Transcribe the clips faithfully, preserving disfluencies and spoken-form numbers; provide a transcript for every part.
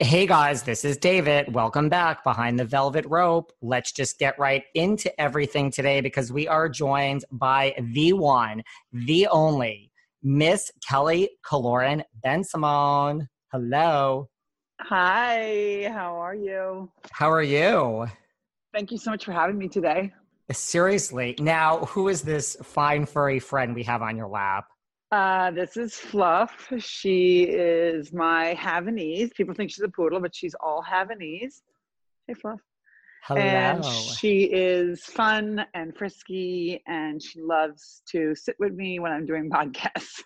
Hey guys, this is David. Welcome back behind the velvet rope. Let's just get right into everything today because we are joined by the one, the only, Miss Kelly Killoren Bensimon. Hello. Hi, how are you? How are you? Thank you so much for having me today. Seriously. Now, who is this fine furry friend we have on your lap? Uh, this is Fluff. She is my Havanese. People think she's a poodle, but she's all Havanese. Hey, Fluff. Hello. And she is fun and frisky, and she loves to sit with me when I'm doing podcasts.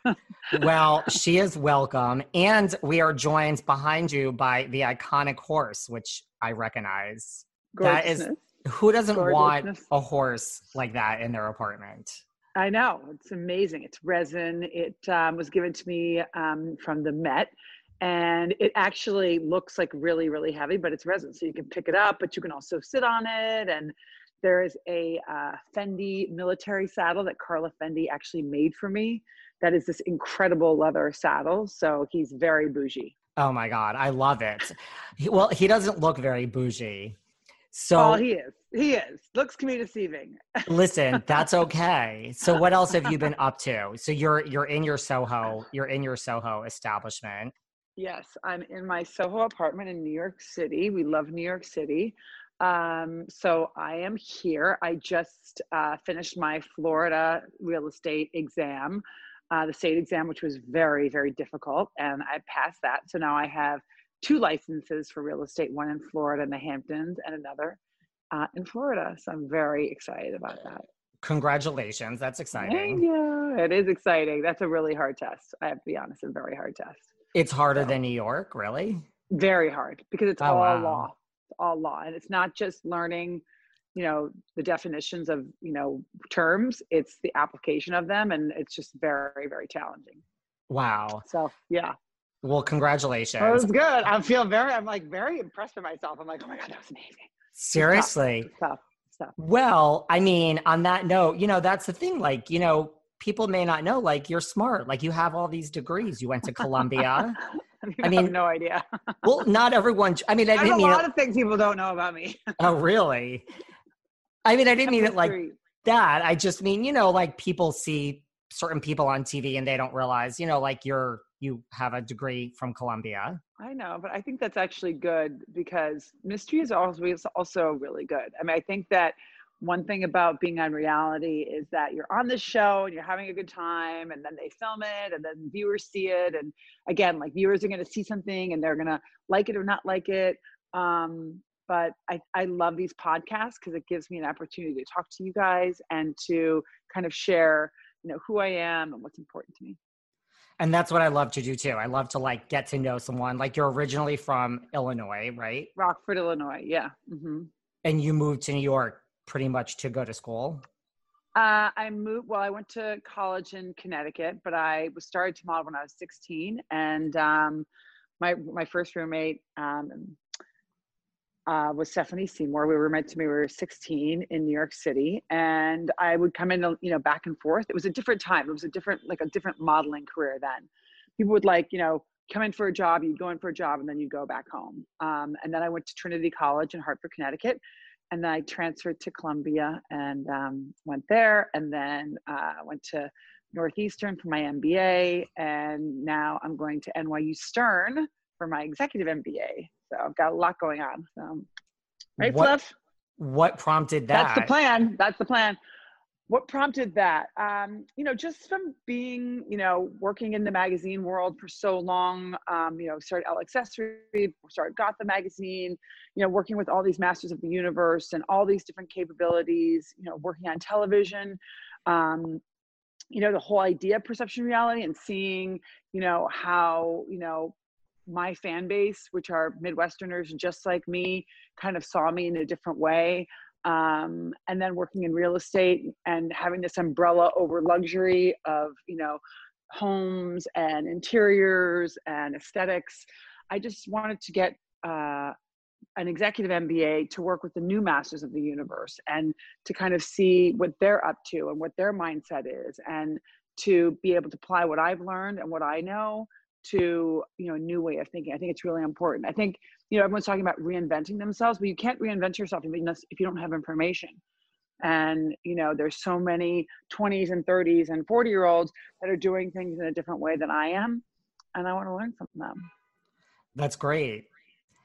Well, she is welcome. And we are joined behind you by the iconic horse, which I recognize. That is, who doesn't want a horse like that in their apartment? I know. It's amazing. It's resin. It um, was given to me um, from the Met, and it actually looks like really, really heavy, but it's resin. So you can pick it up, but you can also sit on it. And there is a uh, Fendi military saddle that Carla Fendi actually made for me. That is this incredible leather saddle. So he's very bougie. Oh my God. I love it. He, well, he doesn't look very bougie. So well, he is. He is. Looks to me deceiving. Listen, that's okay. So what else have you been up to? So you're you're in your Soho, you're in your Soho establishment. Yes, I'm in my Soho apartment in New York City. We love New York City. Um, so I am here. I just uh, finished my Florida real estate exam, uh, the state exam, which was very, very difficult. And I passed that. So now I have two licenses for real estate, one in Florida and the Hamptons and another uh, in Florida. So I'm very excited about that. Congratulations. That's exciting. Thank you. It is exciting. That's a really hard test. I have to be honest, a very hard test. It's harder so. than New York, really? Very hard because it's oh, all wow. law, it's all law. And it's not just learning, you know, the definitions of, you know, terms, it's the application of them. And it's just very, very challenging. Wow. So, yeah. Well, congratulations. That was good. I feel very, I'm like very impressed with myself. I'm like, oh my God, that was amazing. Seriously. Stop, stop, stop. Well, I mean, on that note, you know, that's the thing. Like, you know, people may not know, like you're smart. Like you have all these degrees. You went to Columbia. I mean, I have no idea. Well, not everyone. I mean, I There's didn't mean a lot it, of things people don't know about me. Oh, really? I mean, I didn't mean it like that. I just mean, you know, like people see certain people on T V and they don't realize, you know, like you're, you have a degree from Columbia. I know, but I think that's actually good because mystery is always also really good. I mean, I think that one thing about being on reality is that you're on the show and you're having a good time and then they film it and then viewers see it. And again, like viewers are going to see something and they're going to like it or not like it. Um, But I, I love these podcasts because it gives me an opportunity to talk to you guys and to kind of share, you know, who I am and what's important to me. And that's what I love to do too. I love to like get to know someone. Like you're originally from Illinois, right? Rockford, Illinois. Yeah. Mm-hmm. And you moved to New York pretty much to go to school? Uh, I moved, well, I went to college in Connecticut, but I was started to model when I was sixteen. And um, my my first roommate um, uh, was Stephanie Seymour. We were roommates when we were sixteen in New York City. And I would come in, you know, back and forth. It was a different time. It was a different, like a different modeling career then. People would like, you know, come in for a job, you'd go in for a job, and then you go back home. Um, and then I went to Trinity College in Hartford, Connecticut. And then I transferred to Columbia and um, went there, and then uh, went to Northeastern for my M B A. And now I'm going to N Y U Stern for my executive M B A. So I've got a lot going on. So. Right, what, Fluff? What prompted that? That's the plan. That's the plan. What prompted that? Um, you know, just from being, you know, working in the magazine world for so long, um, you know, started L Accessory, started Gotham Magazine, you know, working with all these masters of the universe and all these different capabilities, you know, working on television, um, you know, the whole idea of perception reality and seeing, you know, how, you know, my fan base, which are Midwesterners just like me, kind of saw me in a different way. Um, and then working in real estate and having this umbrella over luxury of, you know, homes and interiors and aesthetics. I just wanted to get uh, an executive M B A to work with the new masters of the universe and to kind of see what they're up to and what their mindset is, and to be able to apply what I've learned and what I know to, you know, a new way of thinking. I think it's really important. I think, you know, everyone's talking about reinventing themselves, but you can't reinvent yourself unless if you don't have information. And, you know, there's so many twenties and thirties and forty year olds that are doing things in a different way than I am. And I want to learn from them. That's great.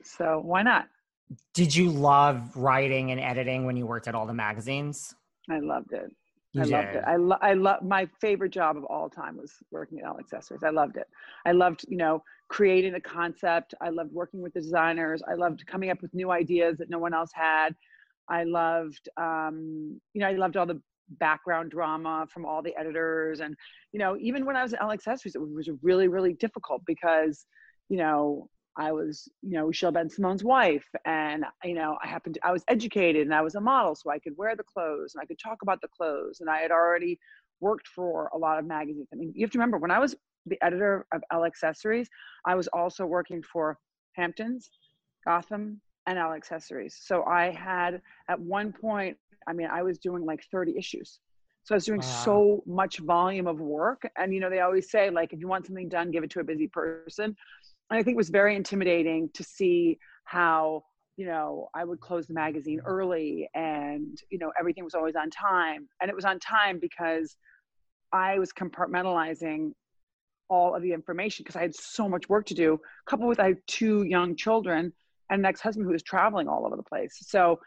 So why not? Did you love writing and editing when you worked at all the magazines? I loved it. You I did. loved it. I love, I love, my favorite job of all time was working at L Accessories. I loved it. I loved, you know, creating a concept. I loved working with the designers. I loved coming up with new ideas that no one else had. I loved, um, you know, I loved all the background drama from all the editors. And, you know, even when I was at L Accessories, it was really, really difficult because, you know, I was, you know, Jill Bensimon's wife, and, you know, I happened to, I was educated and I was a model, so I could wear the clothes and I could talk about the clothes. And I had already worked for a lot of magazines. I mean, you have to remember when I was the editor of L Accessories, I was also working for Hamptons, Gotham, and L Accessories. So I had at one point, I mean, I was doing like thirty issues. So I was doing wow. so much volume of work. And, you know, they always say, like, if you want something done, give it to a busy person. I think it was very intimidating to see how, you know, I would close the magazine early and, you know, everything was always on time. And it was on time because I was compartmentalizing all of the information because I had so much work to do, coupled with I had two young children and an ex-husband who was traveling all over the place. So,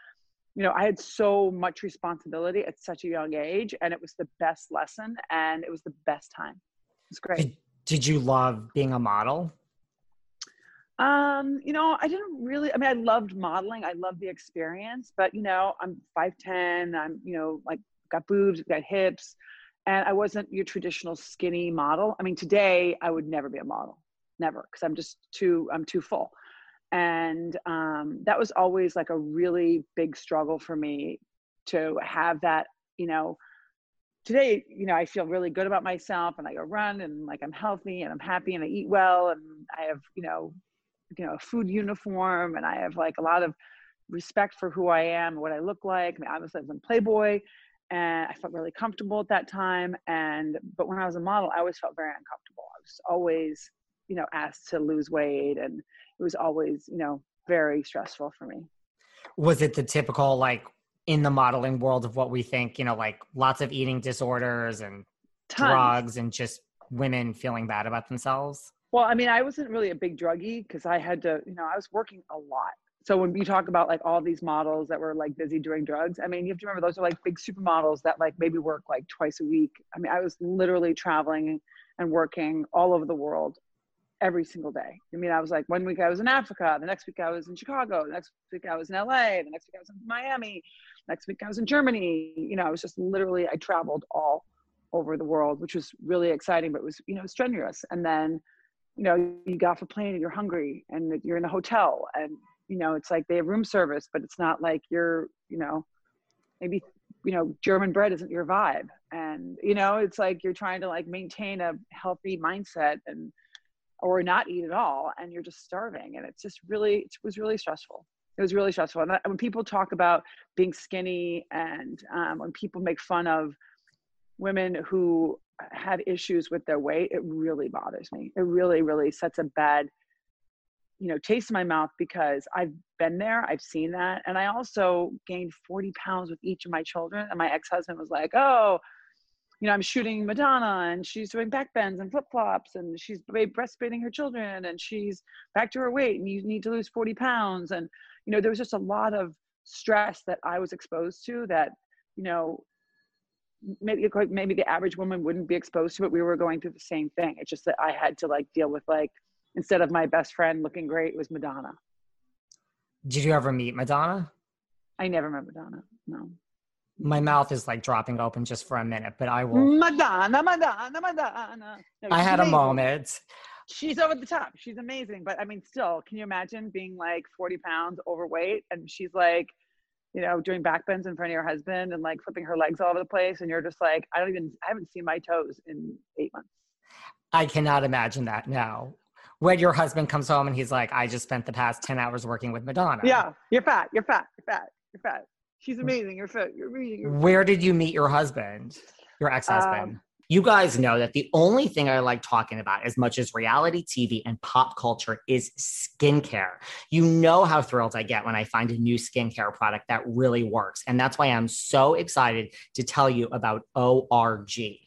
you know, I had so much responsibility at such a young age, and it was the best lesson and it was the best time. It was great. Did, did you love being a model? Um, you know, I didn't really, I mean, I loved modeling. I loved the experience, but, you know, I'm five ten, I'm, you know, like got boobs, got hips, and I wasn't your traditional skinny model. I mean, today I would never be a model, never. Cause I'm just too, I'm too full. And, um, that was always like a really big struggle for me to have that, you know. Today, you know, I feel really good about myself, and I go run, and like, I'm healthy and I'm happy and I eat well. And I have, you know, you know, a food uniform, and I have like a lot of respect for who I am and what I look like. I mean, obviously I was in Playboy and I felt really comfortable at that time. And, but when I was a model, I always felt very uncomfortable. I was always, you know, asked to lose weight, and it was always, you know, very stressful for me. Was it the typical, like in the modeling world, of what we think, you know, like lots of eating disorders and Tons. drugs and just women feeling bad about themselves? Well, I mean, I wasn't really a big druggie because I had to, you know, I was working a lot. So when you talk about like all these models that were like busy doing drugs, I mean, you have to remember those are like big supermodels that like maybe work like twice a week. I mean, I was literally traveling and working all over the world every single day. I mean, I was like, one week I was in Africa, the next week I was in Chicago, the next week I was in L A, the next week I was in Miami, the next week I was in Germany. You know, I was just literally, I traveled all over the world, which was really exciting, but it was, you know, strenuous. And then, you know, you get off a plane and you're hungry and you're in a hotel and, you know, it's like they have room service, but it's not like you're, you know, maybe, you know, German bread isn't your vibe. And, you know, it's like you're trying to like maintain a healthy mindset and, or not eat at all. And you're just starving. And it's just really, it was really stressful. It was really stressful. And when people talk about being skinny and um, when people make fun of women who had issues with their weight, it really bothers me. It really, really sets a bad, you know, taste in my mouth because I've been there. I've seen that. And I also gained forty pounds with each of my children. And my ex-husband was like, oh, you know, I'm shooting Madonna and she's doing backbends and flip-flops and she's breastfeeding her children and she's back to her weight and you need to lose forty pounds. And, you know, there was just a lot of stress that I was exposed to that, you know, maybe maybe the average woman wouldn't be exposed to it. We were going through the same thing. It's just that I had to like deal with like, instead of my best friend looking great, it was Madonna. Did you ever meet Madonna? I never met Madonna, no. My mouth is like dropping open just for a minute, but I will. Madonna, Madonna, Madonna. No, I had amazing. a moment. She's over the top. She's amazing. But I mean, still, can you imagine being like forty pounds overweight and she's like, you know, doing backbends in front of your husband and like flipping her legs all over the place. And you're just like, I don't even, I haven't seen my toes in eight months. I cannot imagine that now. When your husband comes home and he's like, I just spent the past ten hours working with Madonna. Yeah. You're fat. You're fat. You're fat. You're fat. She's amazing. You're fat. You're amazing. You're fat. Where did you meet your husband? Your ex-husband? Um, You guys know that the only thing I like talking about as much as reality T V and pop culture is skincare. You know how thrilled I get when I find a new skincare product that really works. And that's why I'm so excited to tell you about O R G.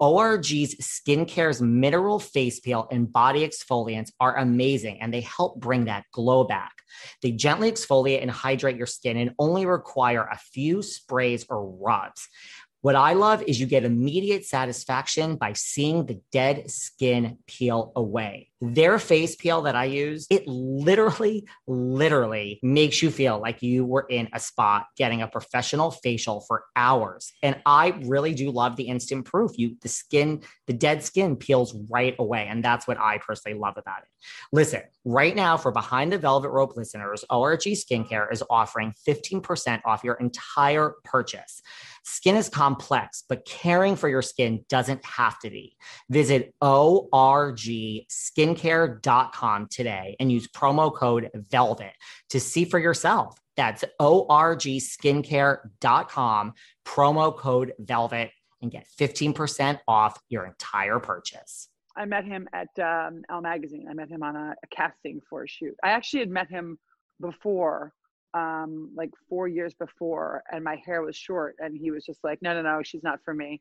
O R G's Skincare's mineral face peel and body exfoliants are amazing, and they help bring that glow back. They gently exfoliate and hydrate your skin and only require a few sprays or rubs. What I love is you get immediate satisfaction by seeing the dead skin peel away. Their face peel that I use, it literally, literally makes you feel like you were in a spa getting a professional facial for hours. And I really do love the instant proof. You, the skin, the dead skin peels right away. And that's what I personally love about it. Listen, right now for Behind the Velvet Rope listeners, O R G Skincare is offering fifteen percent off your entire purchase. Skin is complex, but caring for your skin doesn't have to be. Visit O R G Skincare dot com today and use promo code VELVET to see for yourself. That's O R G Skincare dot com, promo code VELVET, and get fifteen percent off your entire purchase. I met him at um, L Magazine. I met him on a, a casting for a shoot. I actually had met him before, um, like four years before, and my hair was short, and he was just like, no, no, no, she's not for me.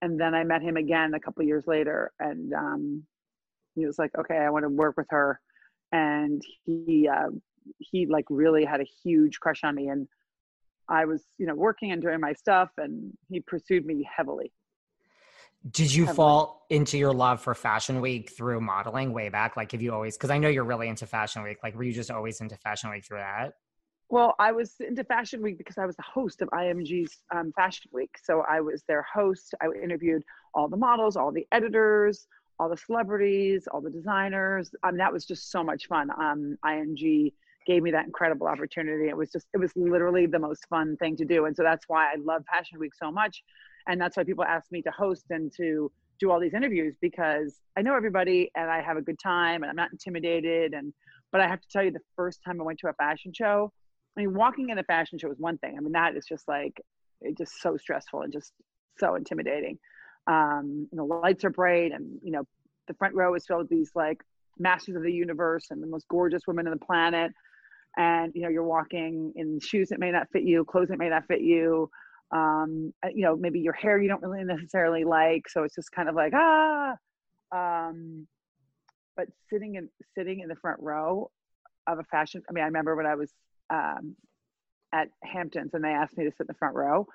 And then I met him again a couple of years later, and um, he was like, okay, I want to work with her. And he, uh, he like really had a huge crush on me, and I was, you know, working and doing my stuff, and he pursued me heavily. Did you fall into your love for Fashion Week through modeling way back? Like, have you always, because I know you're really into Fashion Week. Like, were you just always into Fashion Week through that? Well, I was into Fashion Week because I was the host of I M G's um, Fashion Week. So I was their host. I interviewed all the models, all the editors, all the celebrities, all the designers. Um, that was just so much fun. Um, I M G gave me that incredible opportunity. It was just, it was literally the most fun thing to do. And so that's why I love Fashion Week so much. And that's why people ask me to host and to do all these interviews, because I know everybody and I have a good time and I'm not intimidated. And, but I have to tell you, the first time I went to a fashion show, I mean, walking in a fashion show is one thing. I mean, that is just like, it's just so stressful and just so intimidating. Um, and the lights are bright and, you know, the front row is filled with these like masters of the universe and the most gorgeous women on the planet. And, you know, you're walking in shoes that may not fit you, clothes that may not fit you. Um, you know, maybe your hair you don't really necessarily like, so it's just kind of like, ah, um, but sitting in, sitting in the front row of a fashion, I mean, I remember when I was um, at Hamptons and they asked me to sit in the front row,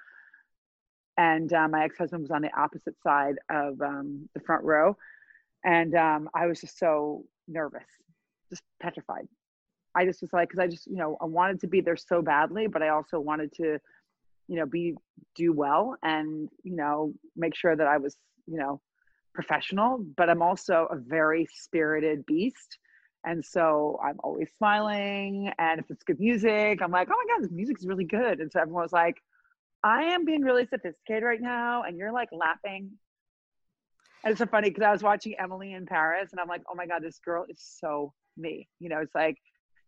and uh, my ex-husband was on the opposite side of um, the front row, And um, I was just so nervous, just petrified. I just was like, cause I just, you know, I wanted to be there so badly, but I also wanted to, you know, be, do well and, you know, make sure that I was, you know, professional, but I'm also a very spirited beast. And so I'm always smiling. And if it's good music, I'm like, oh my God, this music's really good. And so everyone was like, I am being really sophisticated right now. And you're like laughing. And it's so funny because I was watching Emily in Paris and I'm like, oh my God, this girl is so me. You know, it's like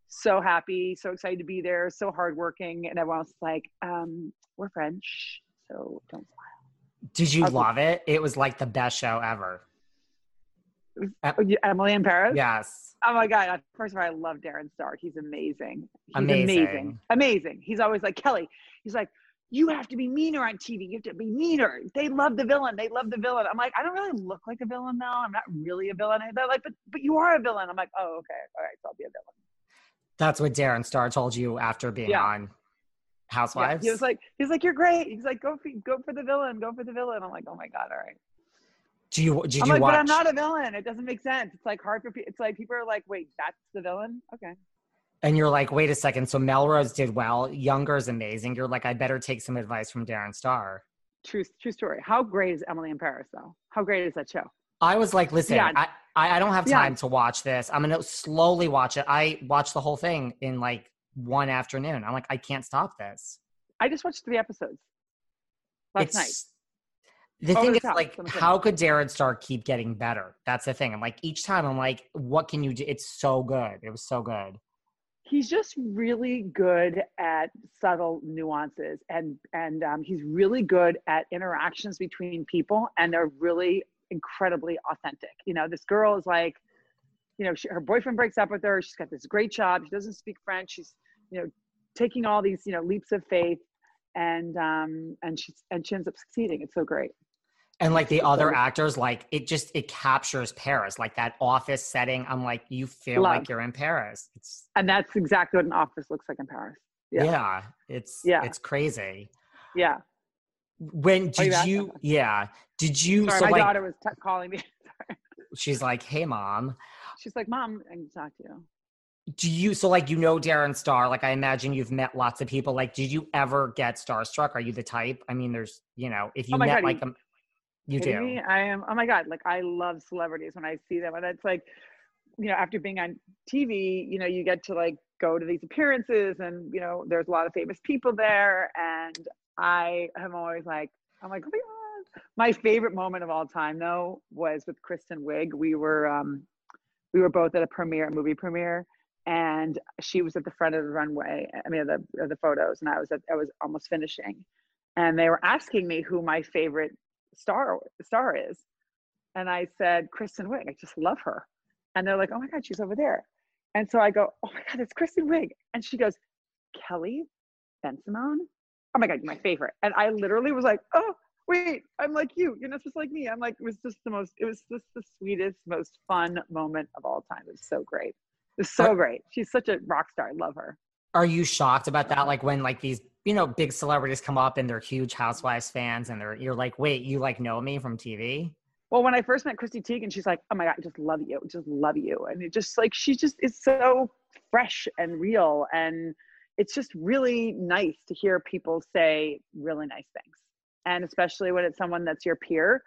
so happy, so excited to be there, so hardworking. And everyone was like, um, we're French, so don't smile. Did you love like, it? It was like the best show ever. Emily in Paris? Yes. Oh my God. First of all, I love Darren Starr. He's amazing. He's amazing. Amazing. Amazing. He's always like, Kelly, he's like, you have to be meaner on T V. You have to be meaner. They love the villain. They love the villain. I'm like, I don't really look like a villain though. I'm not really a villain. They're like, but but you are a villain. I'm like, oh, okay. All right. So I'll be a villain. That's what Darren Starr told you after being yeah. on Housewives. Yeah. He was like, he's like, you're great. He's like, go for, go for the villain. Go for the villain. I'm like, oh my God. All right. Do you, did I'm you like, watch- but I'm not a villain. It doesn't make sense. It's like hard for people. It's like, people are like, wait, that's the villain. Okay. And you're like, wait a second. So Melrose did well. Younger's amazing. You're like, I better take some advice from Darren Starr. True, true story. How great is Emily in Paris though? How great is that show? I was like, listen, yeah. I, I don't have time yeah. to watch this. I'm going to slowly watch it. I watched the whole thing in like one afternoon. I'm like, I can't stop this. I just watched three episodes last it's, night. The Over thing the is top, like, how could Darren Starr keep getting better? That's the thing. I'm like, each time I'm like, what can you do? It's so good. It was so good. He's just really good at subtle nuances, and and um, he's really good at interactions between people, and they're really incredibly authentic. You know, this girl is like, you know, she, her boyfriend breaks up with her. She's got this great job. She doesn't speak French. She's, you know, taking all these, you know, leaps of faith, and um, and she and she ends up succeeding. It's so great. And like the other actors, like it just, it captures Paris, like that office setting. I'm like, you feel Love. Like you're in Paris. It's, and that's exactly what an office looks like in Paris. Yeah. yeah it's, yeah. it's crazy. Yeah. When did oh, you, you yeah. Did you, Sorry, so my like, daughter was t- calling me. Sorry. She's like, hey mom. She's like, mom, I can talk to you. Do you, so like, you know, Darren Starr, like I imagine you've met lots of people. Like, did you ever get starstruck? Are you the type? I mean, there's, you know, if you oh met God, like a, You do. Me? I am. Oh my God. Like I love celebrities when I see them. And it's like, you know, after being on T V, you know, you get to like go to these appearances and, you know, there's a lot of famous people there. And I am always like, I'm like, oh my God. My favorite moment of all time though was with Kristen Wiig. We were, um, we were both at a premiere, a movie premiere, and she was at the front of the runway. I mean, the, the photos. And I was, at, I was almost finishing, and they were asking me who my favorite Star Star is, and I said Kristen Wiig. I just love her, and they're like, oh my God, she's over there. And so I go, oh my God, it's Kristen Wiig. And she goes, Kelly Bensimon. Oh my God, you're my favorite. And I literally was like, oh wait, I'm like you, you're not just like me. I'm like, it was just the most, it was just the sweetest, most fun moment of all time. It was so great. It's so great. She's such a rock star. I love her. Are you shocked about that? Like when like these, you know, big celebrities come up and they're huge Housewives fans and they're, you're like, wait, you like know me from T V? Well, when I first met Chrissy Teigen, she's like, oh my God, I just love you. Just love you. And it just like, she just is so fresh and real. And it's just really nice to hear people say really nice things. And especially when it's someone that's your peer,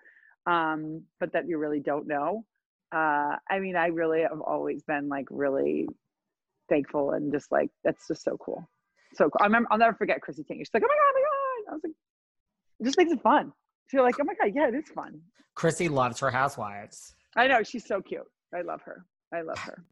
um, but that you really don't know. Uh, I mean, I really have always been like really thankful and just like, that's just so cool. So cool. I remember, I'll never forget Chrissy Teigen. She's like, oh my God, oh my God. I was like, it just makes it fun. So you're like, oh my God, yeah, it is fun. Chrissy loves her Housewives. I know. She's so cute. I love her. I love her.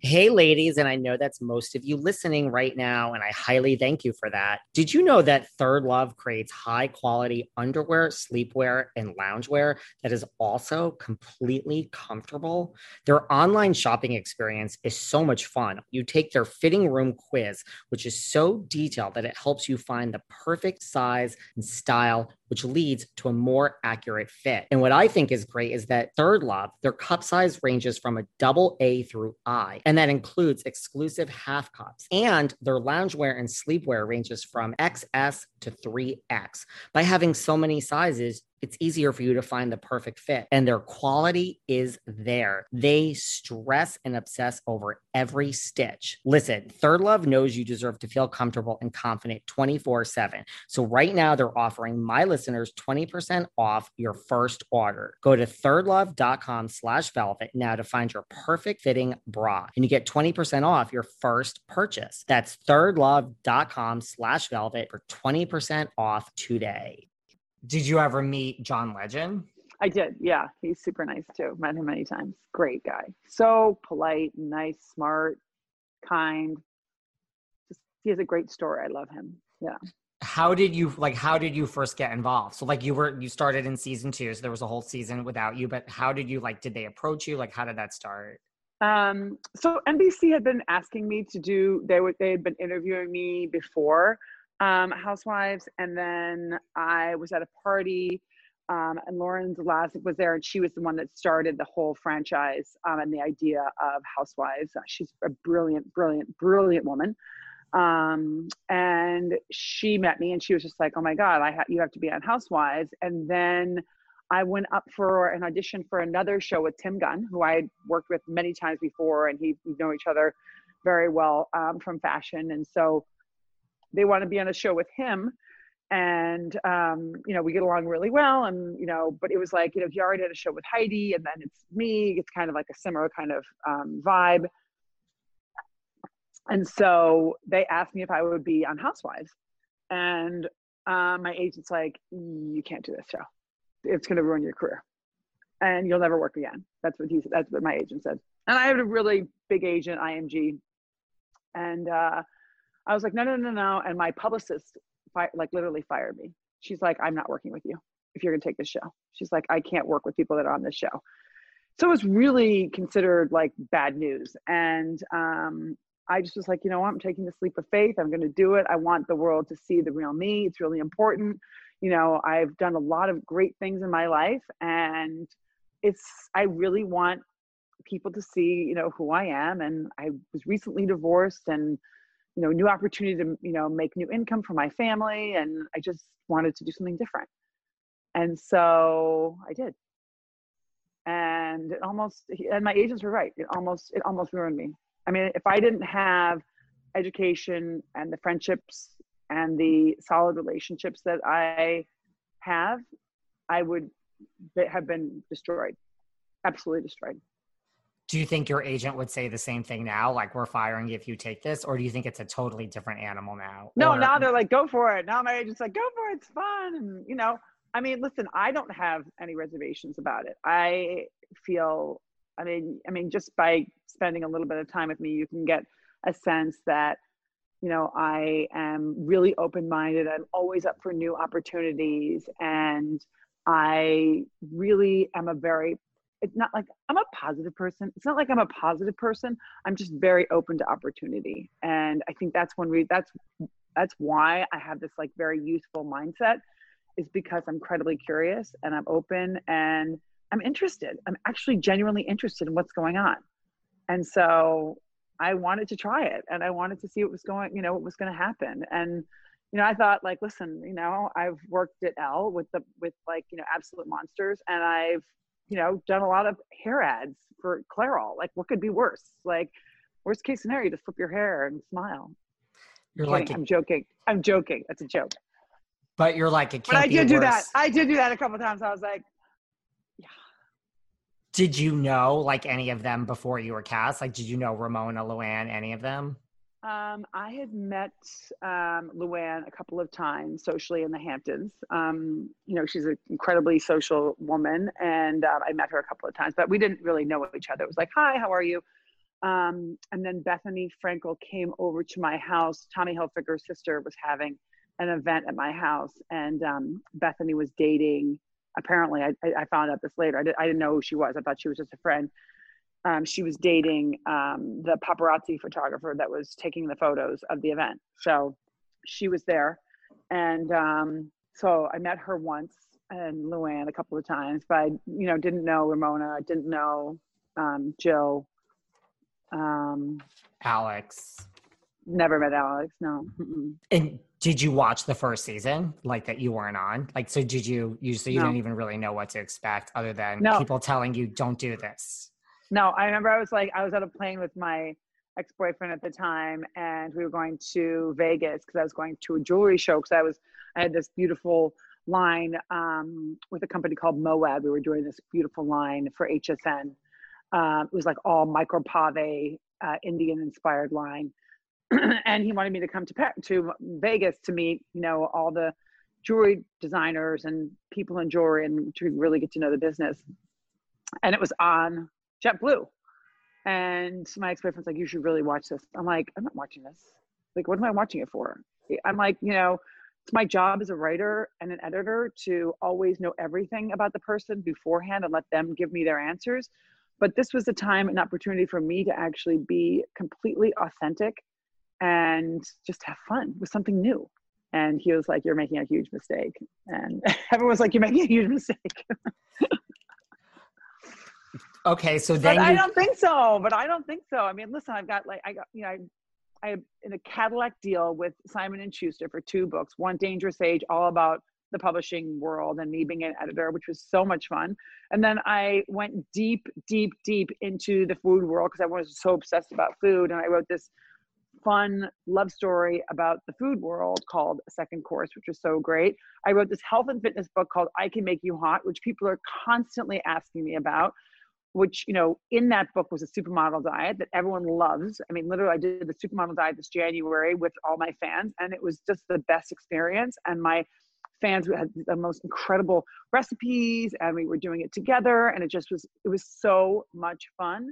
Hey, ladies. And I know that's most of you listening right now, and I highly thank you for that. Did you know that Third Love creates high quality underwear, sleepwear, and loungewear that is also completely comfortable? Their online shopping experience is so much fun. You take their fitting room quiz, which is so detailed that it helps you find the perfect size and style, which leads to a more accurate fit. And what I think is great is that Third Love, their cup size ranges from a double A through I, and that includes exclusive half cups. And their loungewear and sleepwear ranges from X S to three X. By having so many sizes, it's easier for you to find the perfect fit. And their quality is there. They stress and obsess over every stitch. Listen, Third Love knows you deserve to feel comfortable and confident twenty-four seven. So right now they're offering my listeners twenty percent off your first order. Go to thirdlove.com slash velvet now to find your perfect fitting bra. And you get twenty percent off your first purchase. That's thirdlove.com slash velvet for twenty percent off today. Did you ever meet John Legend? I did. Yeah. He's super nice too. Met him many times. Great guy. So polite, nice, smart, kind. Just, he has a great story. I love him. Yeah. How did you, like, how did you first get involved? So like you were, you started in season two, so there was a whole season without you, but how did you, like, did they approach you? Like, how did that start? Um, so N B C had been asking me to do, they were, they had been interviewing me before, um, Housewives. And then I was at a party, Um, and Lauren Zalaznik was there, and she was the one that started the whole franchise um, and the idea of Housewives. Uh, she's a brilliant, brilliant, brilliant woman. Um, and she met me, and she was just like, "Oh my God, I ha- you have to be on Housewives." And then I went up for an audition for another show with Tim Gunn, who I had worked with many times before, and he, we know each other very well um, from fashion. And so they want to be on a show with him. And, um, you know, we get along really well. And, you know, but it was like, you know, he already had a show with Heidi, and then it's me. It's kind of like a similar kind of um, vibe. And so they asked me if I would be on Housewives. And uh, my agent's like, "You can't do this show. It's going to ruin your career. And you'll never work again." That's what he said. That's what my agent said. And I had a really big agent, I M G. And uh, I was like, no, no, no, no. And my publicist, like, literally fired me. She's like, "I'm not working with you if you're gonna take this show." She's like, "I can't work with people that are on this show." So it was really considered like bad news. And um, I just was like, you know what? I'm taking this leap of faith. I'm gonna do it. I want the world to see the real me. It's really important. You know, I've done a lot of great things in my life, and it's, I really want people to see, you know, who I am. And I was recently divorced, and you know, new opportunity to, you know, make new income for my family. And I just wanted to do something different. And so I did. And it almost, and my agents were right. It almost, it almost ruined me. I mean, if I didn't have education and the friendships and the solid relationships that I have, I would have been destroyed. Absolutely destroyed. Do you think your agent would say the same thing now? Like, "We're firing you if you take this," or do you think it's a totally different animal now? No, or- now they're like, "Go for it." Now my agent's like, "Go for it. It's fun." And, you know, I mean, listen, I don't have any reservations about it. I feel, I mean, I mean, just by spending a little bit of time with me, you can get a sense that, you know, I am really open-minded. I'm always up for new opportunities. And I really am a very, it's not like I'm a positive person. It's not like I'm a positive person. I'm just very open to opportunity. And I think that's one reason, that's, that's why I have this like very youthful mindset, is because I'm incredibly curious, and I'm open, and I'm interested. I'm actually genuinely interested in what's going on. And so I wanted to try it, and I wanted to see what was going, you know, what was going to happen. And, you know, I thought like, listen, you know, I've worked at L with the, with like, you know, Absolute Monsters, and I've, you know, done a lot of hair ads for Clairol. Like, what could be worse? Like, worst case scenario, just flip your hair and smile. You're I'm like, a, I'm joking. I'm joking. That's a joke. But you're like, it can't but I be did worse. do that. I did do that a couple of times. I was like, yeah. Did you know like any of them before you were cast? Like, did you know Ramona, Luann, any of them? Um, I had met um, Luann a couple of times socially in the Hamptons. Um, you know, she's an incredibly social woman, and uh, I met her a couple of times, but we didn't really know each other. It was like, "Hi, how are you?" Um, and then Bethenny Frankel came over to my house. Tommy Hilfiger's sister was having an event at my house, and um, Bethenny was dating. Apparently, I, I found out this later. I, did, I didn't know who she was. I thought she was just a friend. Um, she was dating um, the paparazzi photographer that was taking the photos of the event. So she was there. And um, so I met her once, and Luann a couple of times, but I, you know, didn't know Ramona. I didn't know um, Jill. Um, Alex. Never met Alex, no. Mm-mm. And Did you watch the first season, like, that you weren't on? Like, so did you, you, so you no. didn't even really know what to expect other than no. people telling you, don't do this? No, I remember I was like, I was on a plane with my ex-boyfriend at the time, and we were going to Vegas because I was going to a jewelry show, because I was, I had this beautiful line um, with a company called Moab. We were doing this beautiful line for H S N. Um, it was like all micro pave, uh, Indian-inspired line. And he wanted me to come to to Vegas to meet, you know, all the jewelry designers and people in jewelry, and to really get to know the business. And it was on JetBlue. And my ex-boyfriend's like, you should really watch this. I'm like, I'm not watching this. Like, what am I watching it for? I'm like, you know, it's my job as a writer and an editor to always know everything about the person beforehand and let them give me their answers. But this was a time and opportunity for me to actually be completely authentic and just have fun with something new. And he was like, you're making a huge mistake. And everyone was like, you're making a huge mistake. Okay. So then you... I don't think so, but I don't think so. I mean, listen, I've got like, I got, you know, I, I am in a Cadillac deal with Simon and Schuster for two books, one Dangerous Age, all about the publishing world and me being an editor, which was so much fun. And then I went deep, deep, deep into the food world because I was so obsessed about food. And I wrote this fun love story about the food world called Second Course, which was so great. I wrote this health and fitness book called I Can Make You Hot, which people are constantly asking me about, which, you know, in that book was a supermodel diet that everyone loves. I mean, literally, I did the supermodel diet this January with all my fans, and it was just the best experience. And my fans had the most incredible recipes, and we were doing it together, and it just was, it was so much fun.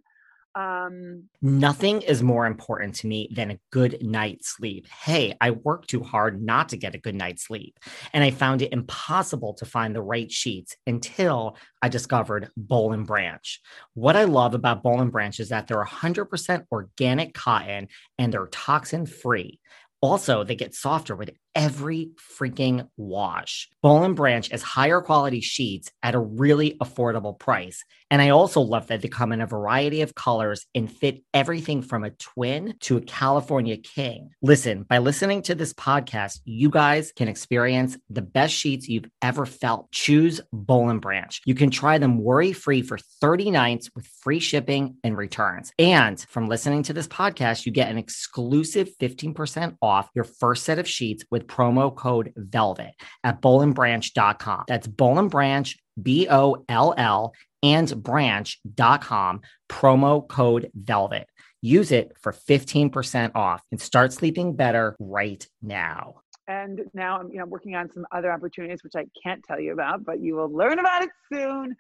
Um, Nothing is more important to me than a good night's sleep. Hey, I worked too hard not to get a good night's sleep, and I found it impossible to find the right sheets until I discovered Boll and Branch. What I love about Boll and Branch is that they're one hundred percent organic cotton and they're toxin free. Also, they get softer with every freaking wash. Boll and Branch is higher quality sheets at a really affordable price. And I also love that they come in a variety of colors and fit everything from a twin to a California king. Listen, by listening to this podcast, you guys can experience the best sheets you've ever felt. Choose Boll and Branch. You can try them worry-free for thirty nights with free shipping and returns. And from listening to this podcast, you get an exclusive fifteen percent off Off your first set of sheets with promo code VELVET at boll and branch dot com. That's Boll and Branch, B O L L, and branch dot com, promo code VELVET. Use it for fifteen percent off and start sleeping better right now. And now I'm, you know, working on some other opportunities, which I can't tell you about, but you will learn about it soon.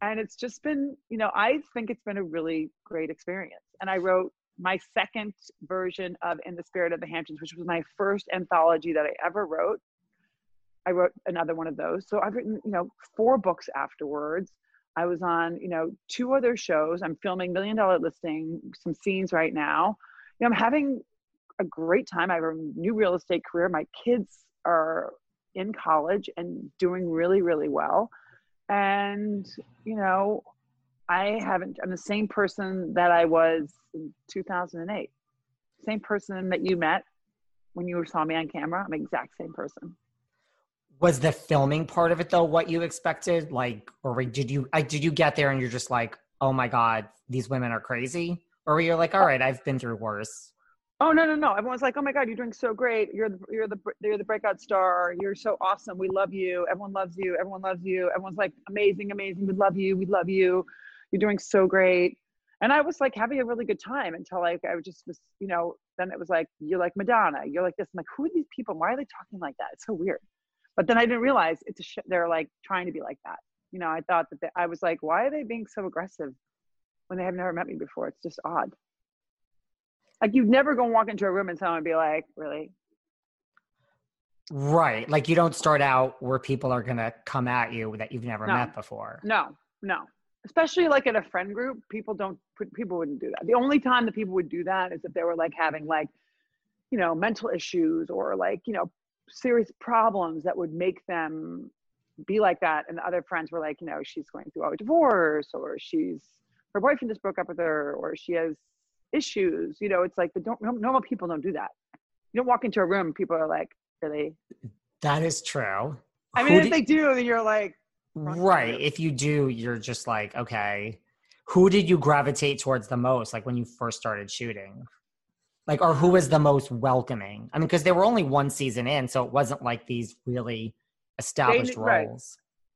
And it's just been, you know, I think it's been a really great experience. And I wrote my second version of In the Spirit of the Hamptons, which was my first anthology that I ever wrote. I wrote another one of those. So I've written, you know, four books afterwards. I was on, you know, two other shows. I'm filming Million Dollar Listing, some scenes right now. You know, I'm having a great time. I have a new real estate career. My kids are in college and doing really, really well. And, you know, I haven't, I'm the same person that I was in two thousand eight. Same person that you met when you saw me on camera. I'm the exact same person. Was the filming part of it though what you expected? Like, or did you, I, did you get there and you're just like, oh my God, these women are crazy? Or were you like, all right, I've been through worse? Oh, no, no, no. Everyone's like, oh my God, you're doing so great. You're the, you're the, you're the breakout star. You're so awesome. We love you. Everyone loves you. Everyone loves you. Everyone's like, amazing, amazing. We love you. We love you. You're doing so great. And I was like having a really good time until like, I was just, was, you know, then it was like, you're like Madonna, you're like this. I'm like, who are these people? Why are they talking like that? It's so weird. But then I didn't realize it's a sh- they're like trying to be like that. You know, I thought that they, I was like, why are they being so aggressive when they have never met me before? It's just odd. Like you'd never go walk into a room and someone would be like, really? Right. Like you don't start out where people are going to come at you that you've never no. met before. No, no. Especially like in a friend group, people don't, people wouldn't do that. The only time that people would do that is if they were like having like, you know, mental issues or like, you know, serious problems that would make them be like that. And the other friends were like, you know, she's going through a divorce or she's, her boyfriend just broke up with her or she has issues. You know, it's like, the don't, normal people don't do that. You don't walk into a room, people are like, really. That is true. I mean, who if did, they do, then you're like. Right. Through. If you do, you're just like, okay. Who did you gravitate towards the most, like when you first started shooting? Like, or who was the most welcoming? I mean, because they were only one season in, so it wasn't like these really established they, roles.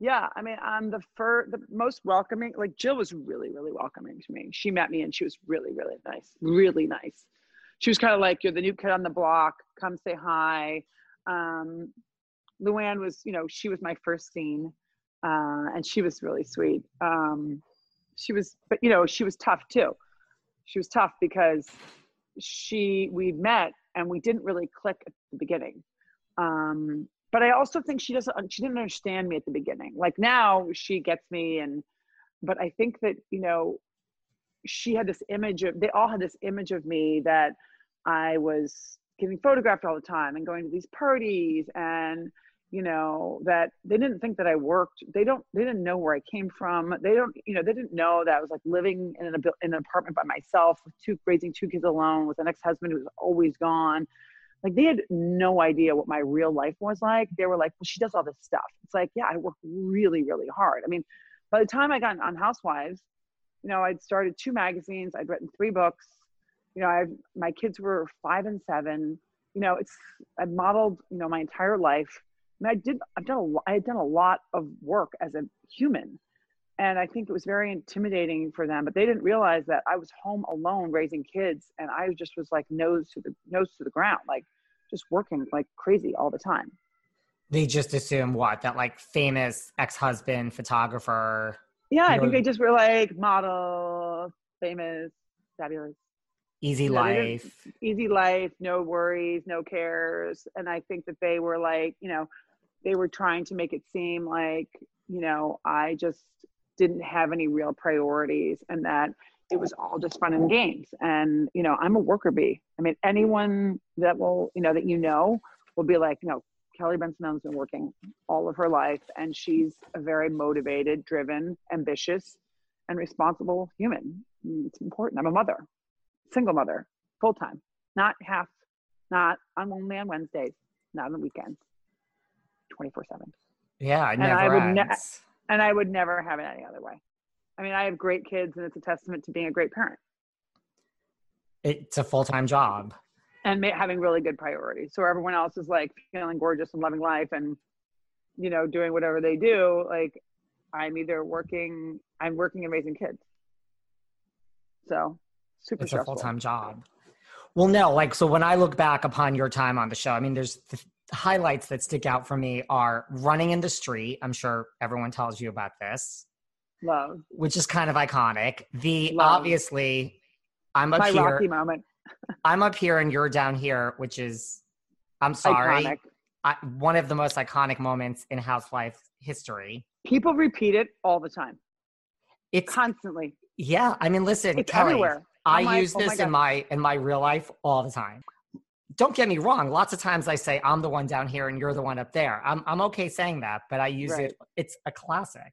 Right. Yeah. I mean, um, the, fir- the most welcoming, like Jill was really, really welcoming to me. She met me and she was really, really nice. Really nice. She was kind of like, you're the new kid on the block. Come say hi. Um, Luann was, you know, she was my first scene. Uh, and she was really sweet. Um, she was, but you know, she was tough too. She was tough because she, we met and we didn't really click at the beginning. Um, but I also think she doesn't, she didn't understand me at the beginning. Like now she gets me and, but I think that, you know, she had this image of, they all had this image of me that I was getting photographed all the time and going to these parties and, you know, that they didn't think that I worked. They don't, they didn't know where I came from. They don't, you know, they didn't know that I was like living in an, in an apartment by myself with two, raising two kids alone with an ex-husband who was always gone. Like they had no idea what my real life was like. They were like, well, she does all this stuff. It's like, yeah, I work really, really hard. I mean, by the time I got on Housewives, you know, I'd started two magazines. I'd written three books. You know, I my kids were five and seven. You know, it's I modeled, you know, my entire life. And I did. I've done. A, I had done a lot of work as a human, and I think it was very intimidating for them. But they didn't realize that I was home alone raising kids, and I just was like nose to the nose to the ground, like just working like crazy all the time. They just assume what that like famous ex-husband photographer. Yeah, I know, think they just were like model, famous, fabulous. Easy life. Easy life, no worries, no cares. And I think that they were like, you know, they were trying to make it seem like, you know, I just didn't have any real priorities and that it was all just fun and games. And, you know, I'm a worker bee. I mean, anyone that will, you know, that you know will be like, you know, Kelly Bensimon's been working all of her life and she's a very motivated, driven, ambitious, and responsible human. It's important. I'm a mother. Single mother, full time, not half, not I'm only on Wednesdays, not on the weekends, twenty-four seven. Yeah, it and never I would ne- And I would never have it any other way. I mean, I have great kids and it's a testament to being a great parent. It's a full-time job. And ma- having really good priorities. So everyone else is like feeling gorgeous and loving life and, you know, doing whatever they do. Like I'm either working, I'm working and raising kids. So. Super it's stressful. A full-time job. Well, no, like, so when I look back upon your time on the show, I mean, there's the highlights that stick out for me are running in the street. I'm sure everyone tells you about this. Love. Which is kind of iconic. The, Love. Obviously, I'm up My here. My Rocky moment. I'm up here and you're down here, which is, I'm sorry. Iconic. I, one of the most iconic moments in housewife history. People repeat it all the time. It's constantly. Yeah. I mean, listen. It's Kelly, everywhere. I my, use this oh my in my in my real life all the time. Don't get me wrong. Lots of times I say I'm the one down here and you're the one up there. I'm I'm okay saying that, but I use right. it. It's a classic.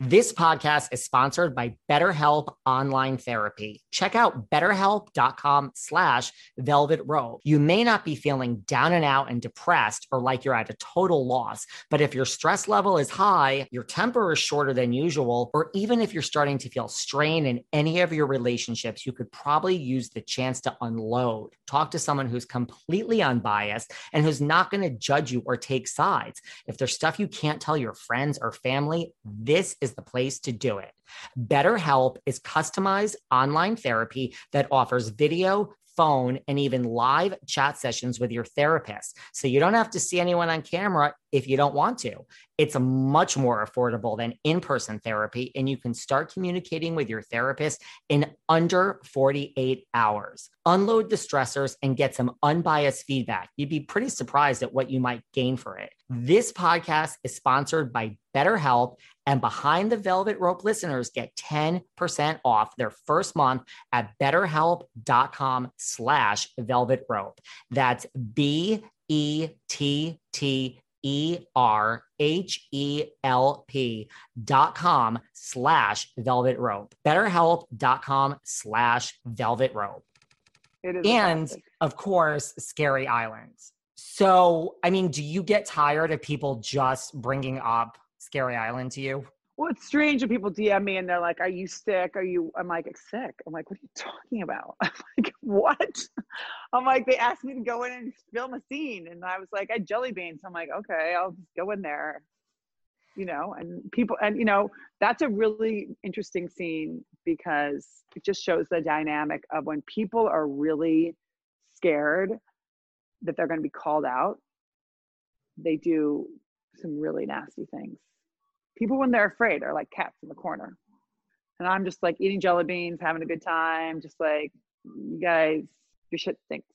This podcast is sponsored by BetterHelp Online Therapy. Check out betterhelp.com slash velvet rope. You may not be feeling down and out and depressed or like you're at a total loss, but if your stress level is high, your temper is shorter than usual, or even if you're starting to feel strain in any of your relationships, you could probably use the chance to unload. Talk to someone who's completely unbiased and who's not going to judge you or take sides. If there's stuff you can't tell your friends or family, this is the place to do it. BetterHelp is customized online therapy that offers video, phone, and even live chat sessions with your therapist. So you don't have to see anyone on camera if you don't want to. It's much more affordable than in-person therapy, and you can start communicating with your therapist in under forty-eight hours. Unload the stressors and get some unbiased feedback. You'd be pretty surprised at what you might gain for it. This podcast is sponsored by BetterHelp, and Behind the Velvet Rope listeners get ten percent off their first month at betterhelp.com slash velvet rope. That's B E T T E R H E L P dot com slash velvet rope. BetterHelp.com slash velvet rope. And fantastic. Of course, Scary Island. So, I mean, do you get tired of people just bringing up Scary Island to you? Well, it's strange when people D M me and they're like, are you sick? Are you, I'm like, sick. I'm like, what are you talking about? I'm like, what? I'm like, they asked me to go in and film a scene. And I was like, I jelly beans. I'm like, okay, I'll just go in there. You know, and people, and you know, that's a really interesting scene because it just shows the dynamic of when people are really scared that they're going to be called out, they do some really nasty things. People, when they're afraid, are like cats in the corner. And I'm just like eating jelly beans, having a good time, just like, you guys, your shit stinks.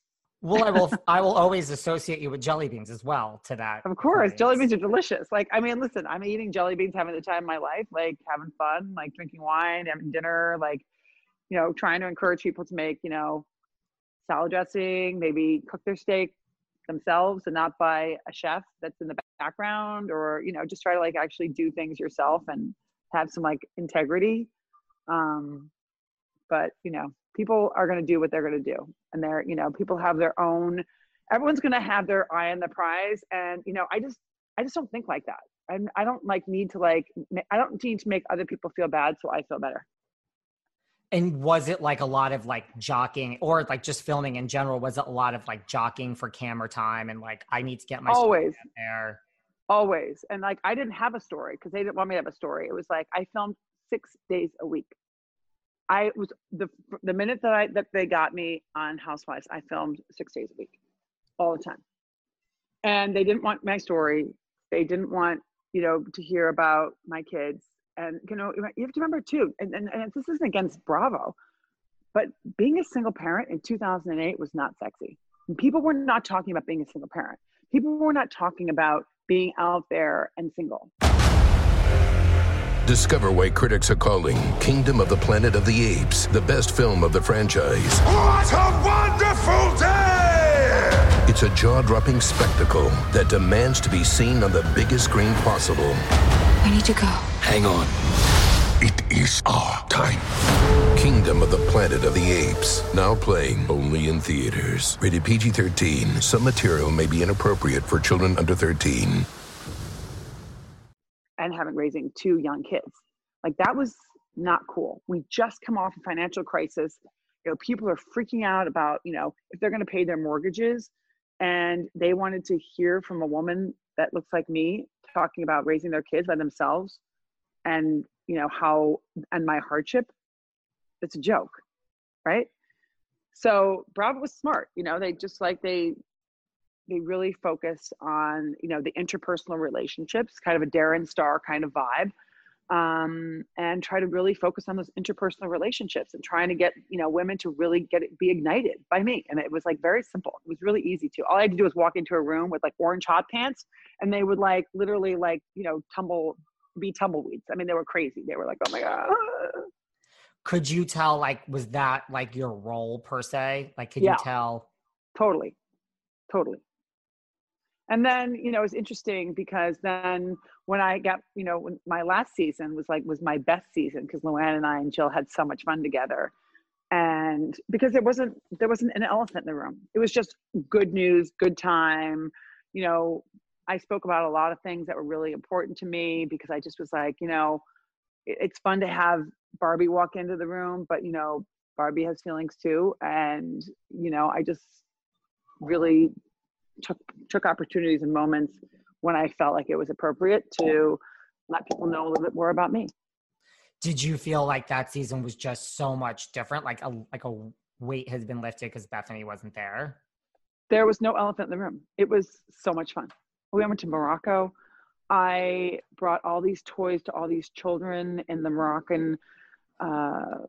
Well, I will I will always associate you with jelly beans as well to that. Of course, place. Jelly beans are delicious. Like, I mean, listen, I'm eating jelly beans, having the time of my life, like having fun, like drinking wine, having dinner, like, you know, trying to encourage people to make, you know, salad dressing, maybe cook their steak themselves and not by a chef that's in the background, or, you know, just try to like actually do things yourself and have some like integrity. Um, but, you know, people are going to do what they're going to do. And they're, you know, people have their own, everyone's going to have their eye on the prize. And, you know, I just, I just don't think like that. I'm, I don't like need to like, I don't need to make other people feel bad so I feel better. And was it like a lot of like jockeying or like just filming in general? Was it a lot of like jockeying for camera time and like, I need to get my always story out there? Always. And like, I didn't have a story because they didn't want me to have a story. It was like, I filmed six days a week. I was the, the minute that I, that they got me on Housewives, I filmed six days a week all the time. And they didn't want my story. They didn't want, you know, to hear about my kids. And, you know, you have to remember too, and, and, and this isn't against Bravo, but being a single parent in two thousand eight was not sexy. And people were not talking about being a single parent. People were not talking about being out there and single. Discover why critics are calling Kingdom of the Planet of the Apes the best film of the franchise. What a wonderful day! It's a jaw-dropping spectacle that demands to be seen on the biggest screen possible. I need to go. Hang on. It is our time. Kingdom of the Planet of the Apes. Now playing only in theaters. Rated P G thirteen. Some material may be inappropriate for children under thirteen. And having raising two young kids. Like that was not cool. We just come off a financial crisis. You know, people are freaking out about, you know, if they're going to pay their mortgages, and they wanted to hear from a woman that looks like me talking about raising their kids by themselves and, you know, how, and my hardship, it's a joke, right? So Bravo was smart. You know, they just like, they, they really focused on, you know, the interpersonal relationships, kind of a Darren Starr kind of vibe, um, and try to really focus on those interpersonal relationships and trying to get, you know, women to really get it, be ignited by me. And it was like very simple. It was really easy to, all I had to do was walk into a room with like orange hot pants and they would like, literally like, you know, tumble, be tumbleweeds. I mean, they were crazy. They were like, oh my God. Could you tell, like, was that like your role per se? Like, could yeah, you tell? Totally. Totally. And then, you know, it was interesting because then when I got, you know, when my last season was like, was my best season because Luann and I and Jill had so much fun together. And because there wasn't, there wasn't an elephant in the room. It was just good news, good time. You know, I spoke about a lot of things that were really important to me because I just was like, you know, it, it's fun to have Barbie walk into the room, but, you know, Barbie has feelings too. And, you know, I just really took took opportunities and moments when I felt like it was appropriate to let people know a little bit more about me. Did you feel like that season was just so much different? Like a like a weight has been lifted because Bethenny wasn't there? There was no elephant in the room. It was so much fun. We went to Morocco. I brought all these toys to all these children in the Moroccan uh,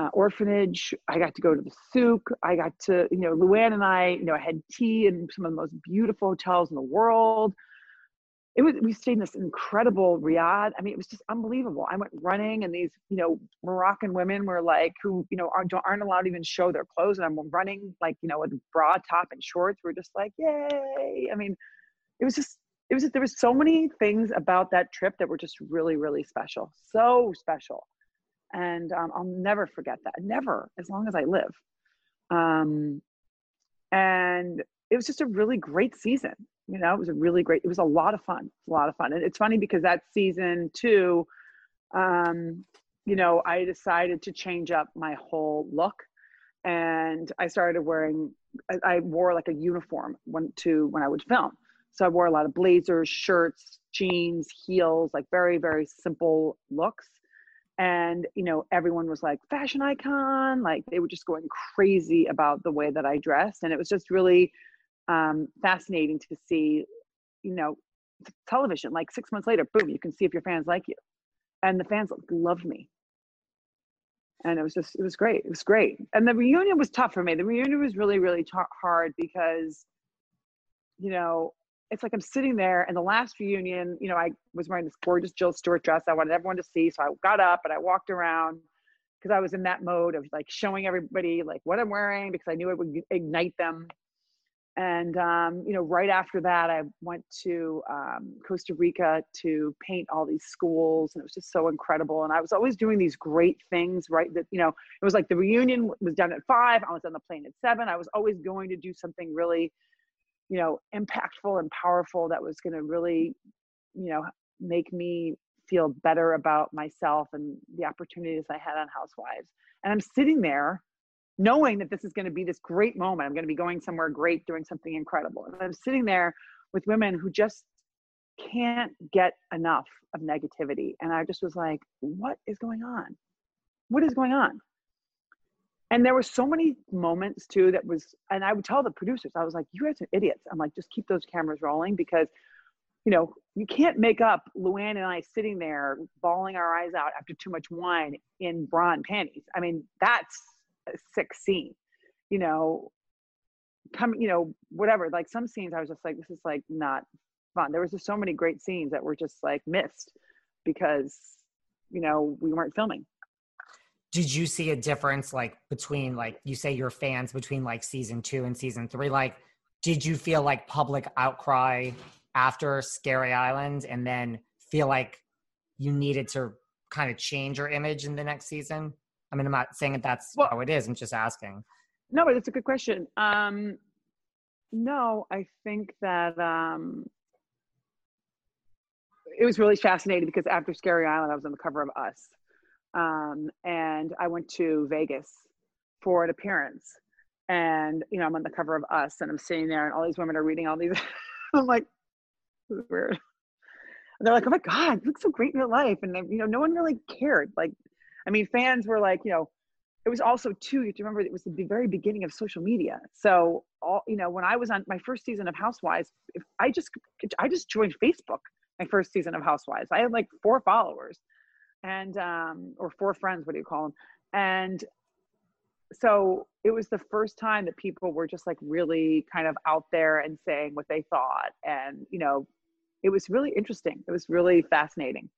Uh, orphanage. I got to go to the souk. I got to, you know, Luann and I, you know, I had tea in some of the most beautiful hotels in the world. It was, we stayed in this incredible Riyadh. I mean, it was just unbelievable. I went running and these, you know, Moroccan women were like, who, you know, aren't, aren't allowed to even show their clothes. And I'm running like, you know, with a bra top and shorts. We're just like, yay. I mean, it was just, it was, just, there was so many things about that trip that were just really, really special. So special. And um, I'll never forget that. Never, as long as I live. Um, and it was just a really great season. You know, it was a really great, it was a lot of fun, a lot of fun. And it's funny because that season two, um, you know, I decided to change up my whole look. And I started wearing, I, I wore like a uniform when, to, when I would film. So I wore a lot of blazers, shirts, jeans, heels, like very, very simple looks. And, you know, everyone was like fashion icon, like they were just going crazy about the way that I dressed. And it was just really um, fascinating to see, you know, television, like six months later, boom, you can see if your fans like you. And the fans loved me. And it was just, it was great. It was great. And the reunion was tough for me. The reunion was really, really t- hard because, you know, it's like I'm sitting there and the last reunion, you know, I was wearing this gorgeous Jill Stewart dress I wanted everyone to see. So I got up and I walked around because I was in that mode of like showing everybody like what I'm wearing because I knew it would ignite them. And, um, you know, right after that, I went to um, Costa Rica to paint all these schools. And it was just so incredible. And I was always doing these great things, right? That, you know, it was like the reunion was done at five. I was on the plane at seven. I was always going to do something really, you know, impactful and powerful that was going to really, you know, make me feel better about myself and the opportunities I had on Housewives. And I'm sitting there knowing that this is going to be this great moment. I'm going to be going somewhere great, doing something incredible. And I'm sitting there with women who just can't get enough of negativity. And I just was like, what is going on? What is going on? And there were so many moments too that was, and I would tell the producers, I was like, you guys are idiots. I'm like, just keep those cameras rolling because, you know, you can't make up Luann and I sitting there bawling our eyes out after too much wine in bra and panties. I mean, that's a sick scene, you know, come, you know, whatever. Like some scenes I was just like, this is like not fun. There was just so many great scenes that were just like missed because, you know, we weren't filming. Did you see a difference like between like you say your fans between like season two and season three? Like, did you feel like public outcry after Scary Island and then feel like you needed to kind of change your image in the next season? I mean, I'm not saying that that's well, how it is. I'm just asking. No, but it's a good question. Um, no, I think that um, it was really fascinating because after Scary Island, I was on the cover of Us. Um, and I went to Vegas for an appearance and, you know, I'm on the cover of Us and I'm sitting there and all these women are reading all these, I'm like, this is weird. And they're like, oh my God, you look so great in your life. And then, you know, no one really cared. Like, I mean, fans were like, you know, it was also too, you have to remember it was the very beginning of social media. So all, you know, when I was on my first season of Housewives, if I just, I just joined Facebook, my first season of Housewives. I had like four followers. And, um, or four friends, what do you call them? And so it was the first time that people were just like really kind of out there and saying what they thought. And, you know, it was really interesting. It was really fascinating.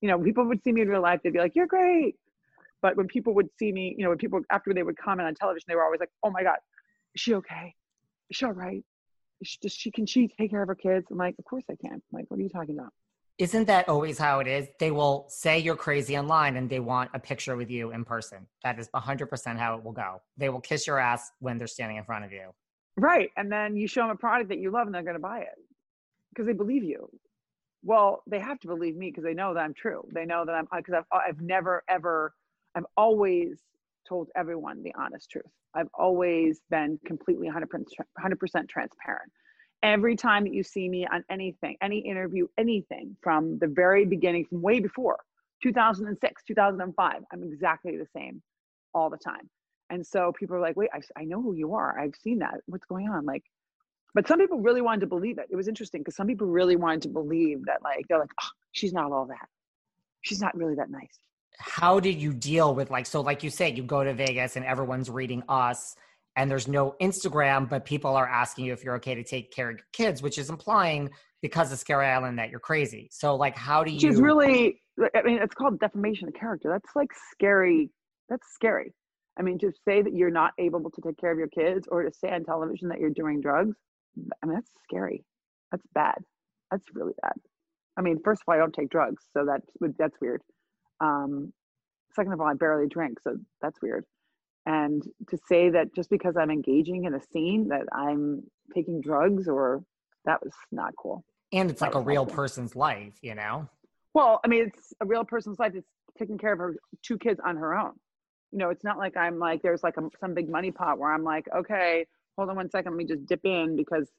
You know, people would see me in real life, they'd be like, you're great. But when people would see me, you know, when people, after they would comment on television, they were always like, oh my God, is she okay? Is she all right? Is she, does she, can she take care of her kids? I'm like, of course I can. I'm like, what are you talking about? Isn't that always how it is? They will say you're crazy online and they want a picture with you in person. That is one hundred percent how it will go. They will kiss your ass when they're standing in front of you. Right. And then you show them a product that you love and they're going to buy it because they believe you. Well, they have to believe me because they know that I'm true. They know that I'm, because I've, I've never, ever, I've always told everyone the honest truth. I've always been completely one hundred percent transparent. Every time that you see me on anything, any interview, anything from the very beginning, from way before, two thousand six, two thousand five, I'm exactly the same all the time. And so people are like, wait, I, I know who you are. I've seen that. What's going on? Like, but some people really wanted to believe it. It was interesting because some people really wanted to believe that like, they're like, oh, she's not all that. She's not really that nice. How did you deal with like, so like you said, you go to Vegas and everyone's reading Us. And there's no Instagram, but people are asking you if you're okay to take care of your kids, which is implying because of Scary Island that you're crazy. So like, how do you... She's really, I mean, it's called defamation of character. That's like scary. That's scary. I mean, to say that you're not able to take care of your kids or to say on television that you're doing drugs, I mean, that's scary. That's bad. That's really bad. I mean, first of all, I don't take drugs. So that's, that's weird. Um, second of all, I barely drink. So that's weird. And to say that just because I'm engaging in a scene that I'm taking drugs, or that was not cool. And it's like a real person's life, you know? Well, I mean, it's a real person's life. It's taking care of her two kids on her own. You know, it's not like I'm like, there's like a, some big money pot where I'm like, okay, hold on one second. Let me just dip in because,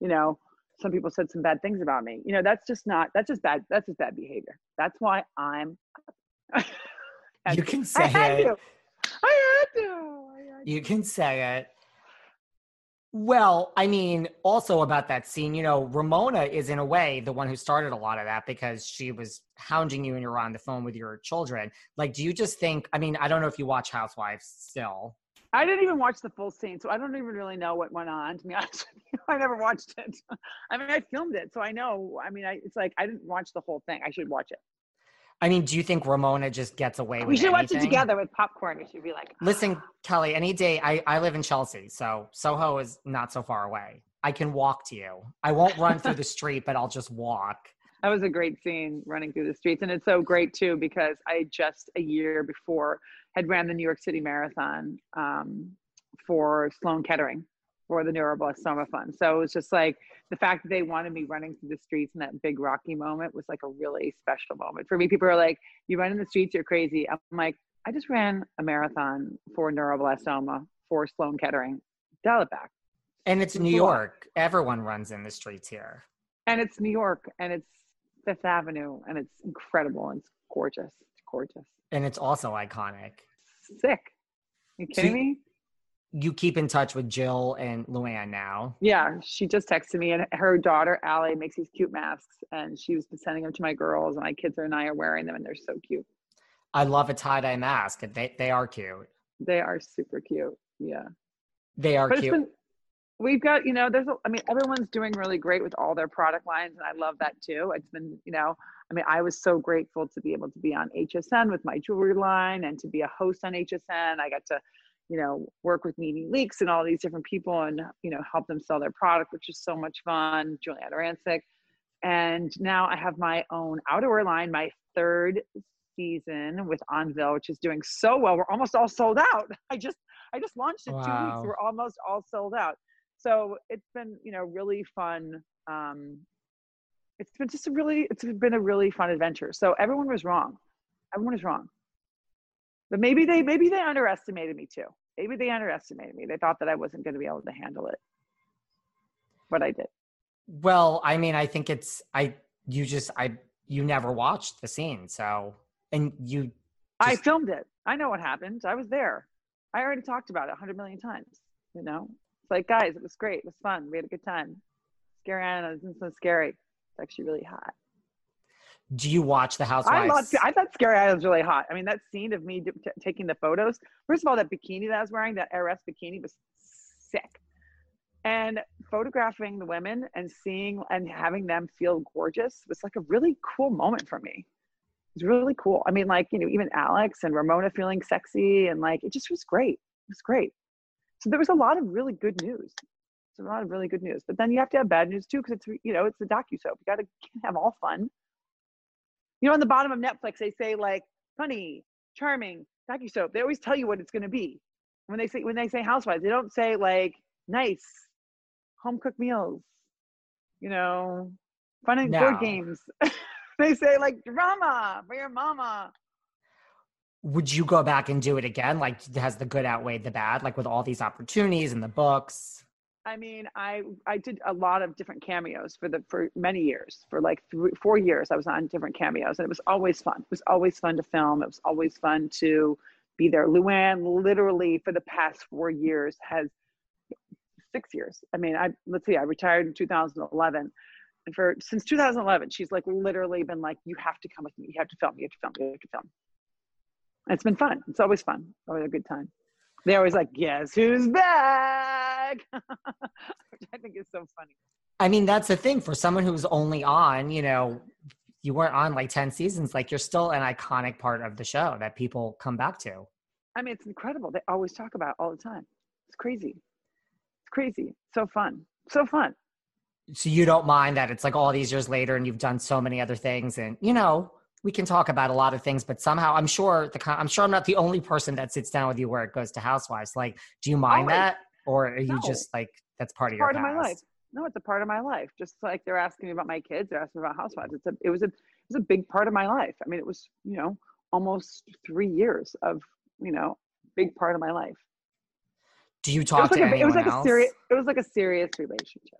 you know, some people said some bad things about me. You know, that's just not, that's just bad. That's just bad behavior. That's why I'm. You can say I had it. To. I had to. I had to. You can say it. Well, I mean, also about that scene, you know, Ramona is in a way the one who started a lot of that because she was hounding you and you were on the phone with your children. Like, do you just think, I mean, I don't know if you watch Housewives still. I didn't even watch the full scene, so I don't even really know what went on. To be honest with you, I never watched it. I mean, I filmed it, so I know. I mean, I, it's like, I didn't watch the whole thing. I should watch it. I mean, do you think Ramona just gets away with it? We should anything? Watch it together with popcorn. We should be like... Listen, Kelly, any day, I, I live in Chelsea, so Soho is not so far away. I can walk to you. I won't run through the street, but I'll just walk. That was a great scene, running through the streets. And it's so great, too, because I just a year before had ran the New York City Marathon um, for Sloan Kettering for the Neuroblastoma Fund. So it was just like the fact that they wanted me running through the streets in that big Rocky moment was like a really special moment for me. People are like, you run in the streets, you're crazy. I'm like, I just ran a marathon for neuroblastoma for Sloan Kettering. Dial it back. And it's New York. Everyone runs in the streets here. And it's New York and it's Fifth Avenue and it's incredible and it's gorgeous. It's gorgeous. And it's also iconic. Sick. You kidding me? You keep in touch with Jill and Luann now. Yeah, she just texted me, and her daughter, Allie, makes these cute masks, and she was sending them to my girls, and my kids and I are wearing them, and they're so cute. I love a tie-dye mask. They they are cute. They are super cute, yeah. They are but cute. Been, we've got, you know, there's, a, I mean, everyone's doing really great with all their product lines, and I love that, too. It's been, you know, I mean, I was so grateful to be able to be on H S N with my jewelry line and to be a host on H S N. I got to... you know, work with Nene Leakes and all these different people and, you know, help them sell their product, which is so much fun. Juliana Rancic. And now I have my own outerwear line, my third season with Enville, which is doing so well. We're almost all sold out. I just, I just launched it wow. two weeks. We're almost all sold out. So it's been, you know, really fun. Um, it's been just a really, it's been a really fun adventure. So everyone was wrong. Everyone is wrong. But maybe they, maybe they underestimated me too. Maybe they underestimated me. They thought that I wasn't going to be able to handle it, but I did. Well, I mean, I think it's, I, you just, I, you never watched the scene. So, and you. Just... I filmed it. I know what happened. I was there. I already talked about it a hundred million times, you know, it's like, guys, it was great. It was fun. We had a good time. Scary Anna isn't so scary. It's actually really hot. Do you watch The Housewives? I, loved, I thought Scary Anna was really hot. I mean, that scene of me t- t- taking the photos. First of all, that bikini that I was wearing, that R S bikini was sick. And photographing the women and seeing and having them feel gorgeous was like a really cool moment for me. It was really cool. I mean, like, you know, even Alex and Ramona feeling sexy and like, it just was great. It was great. So there was a lot of really good news. There's a lot of really good news. But then you have to have bad news too, because it's, you know, it's a docu-soap. You got to have all fun. You know, on the bottom of Netflix, they say like funny, charming, docu-soap. They always tell you what it's going to be. When they say when they say Housewives, they don't say like nice, home-cooked meals, you know, fun and no. board games. They say like drama for your mama. Would you go back and do it again? Like, has the good outweighed the bad? Like with all these opportunities and the books. I mean, I, I did a lot of different cameos for the for many years. For like three, four years, I was on different cameos, and it was always fun. It was always fun to film. It was always fun to be there. Luann, literally, for the past four years, has six years. I mean, I let's see, I retired in two thousand eleven, and for since two thousand eleven, she's like literally been like, "You have to come with me. You have to film. You have to film. You have to film." And it's been fun. It's always fun. Always a good time. They're always like, guess who's back? Which I think is so funny. I mean, that's the thing. For someone who's only on, you know, you weren't on like ten seasons. Like, you're still an iconic part of the show that people come back to. I mean, it's incredible. They always talk about it all the time. It's crazy. It's crazy. So fun. So fun. So you don't mind that it's like all these years later and you've done so many other things and, you know, we can talk about a lot of things, but somehow I'm sure the I'm sure I'm not the only person that sits down with you where it goes to housewives. Like, do you mind oh, that, or are no. you just like that's part it's of your part past? Of my life? No, it's a part of my life. Just like they're asking me about my kids, they're asking me about housewives. It's a it was a it was a big part of my life. I mean, it was you know almost three years of you know big part of my life. Do you talk it was to like anyone a, it was like else? A serious, it was like a serious relationship.